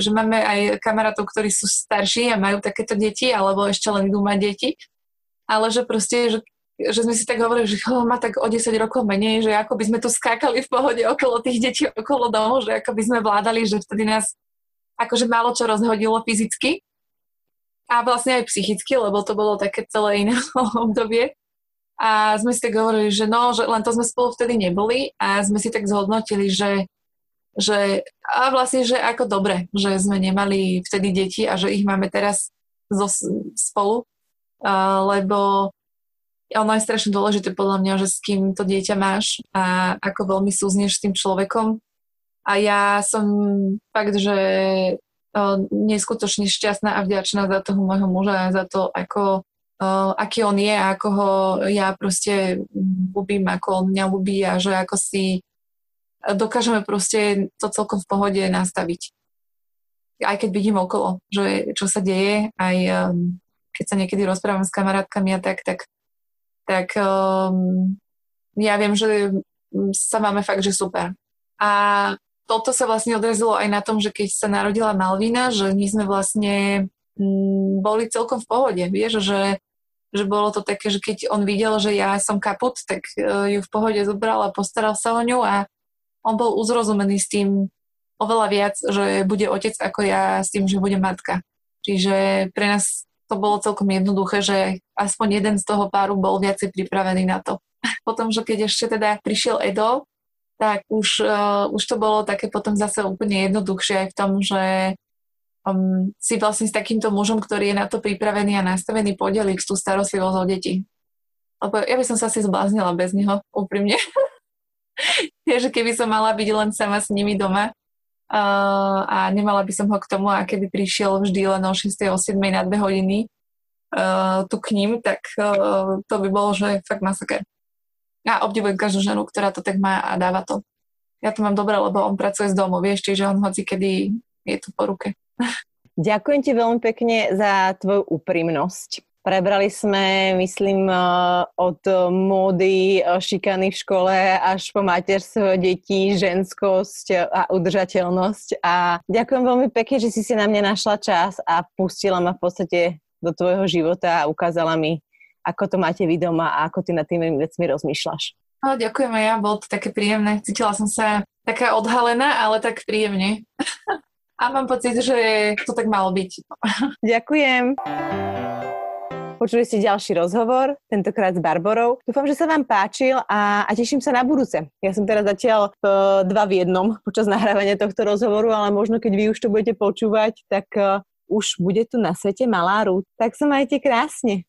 že máme aj kamarátov, ktorí sú starší a majú takéto deti, alebo ešte len idú mať deti. Ale že proste, že sme si tak hovorili, že má tak o 10 rokov menej, že ako by sme tu skákali v pohode okolo tých detí, okolo domu, že ako by sme vládali, že vtedy nás akože málo čo rozhodilo fyzicky. A vlastne aj psychicky, lebo to bolo také celé iné obdobie. A sme si tak hovorili, že no, že len to sme spolu vtedy neboli a sme si tak zhodnotili, že a vlastne, že ako dobre, že sme nemali vtedy deti a že ich máme teraz spolu, lebo ono je strašne dôležité podľa mňa, že s kým to dieťa máš a ako veľmi súznieš s tým človekom. A ja som fakt, že neskutočne šťastná a vďačná za toho môjho muža a za to, aký on je a ako ho ja proste ľúbim, ako on mňa ľúbi a že ako si dokážeme proste to celkom v pohode nastaviť. Aj keď vidím okolo, že čo sa deje, aj keď sa niekedy rozprávam s kamarátkami a tak ja viem, že sa máme fakt, že super. A toto sa vlastne odrazilo aj na tom, že keď sa narodila Malvina, že my sme vlastne boli celkom v pohode, vieš, že bolo to také, že keď on videl, že ja som kaput, tak ju v pohode zobral a postaral sa o ňu a on bol uzrozumený s tým oveľa viac, že bude otec ako ja s tým, že bude matka. Čiže pre nás to bolo celkom jednoduché, že aspoň jeden z toho páru bol viacej pripravený na to. Potom, že keď ešte teda prišiel Edo, tak už to bolo také potom zase úplne jednoduchšie aj v tom, že si vlastne s takýmto mužom, ktorý je na to pripravený a nastavený, podeliť tú starostlivosť o deti. Lebo ja by som sa asi zbláznila bez neho, úprimne. Takže keby som mala byť len sama s nimi doma a nemala by som ho k tomu, a keby prišiel vždy len o 6-7 na 2 hodiny tu k ním, tak to by bolo, že fakt masaker. Ja obdivujem každú ženu, ktorá to tak má a dáva to. Ja to mám dobre, lebo on pracuje z domu, vieš, čiže on hocikedy je tu po ruke. Ďakujem ti veľmi pekne za tvoju úprimnosť. Prebrali sme, myslím, od módy, šikany v škole až po materstvo, deti, ženskosť a udržateľnosť. A ďakujem veľmi pekne, že si si na mňa našla čas a pustila ma v podstate do tvojho života a ukázala mi, ako to máte vy doma a ako ty nad tými vecmi rozmýšľaš. No, ďakujem aj ja, bolo to také príjemné. Cítila som sa taká odhalená, ale tak príjemne. A mám pocit, že to tak malo byť. Ďakujem. Počuli ste ďalší rozhovor, tentokrát s Barborou. Dúfam, že sa vám páčil a teším sa na budúce. Ja som teraz zatiaľ 2 v 1 počas nahrávania tohto rozhovoru, ale možno keď vy už to budete počúvať, tak už bude tu na svete malá Ruth. Tak sa majte krásne.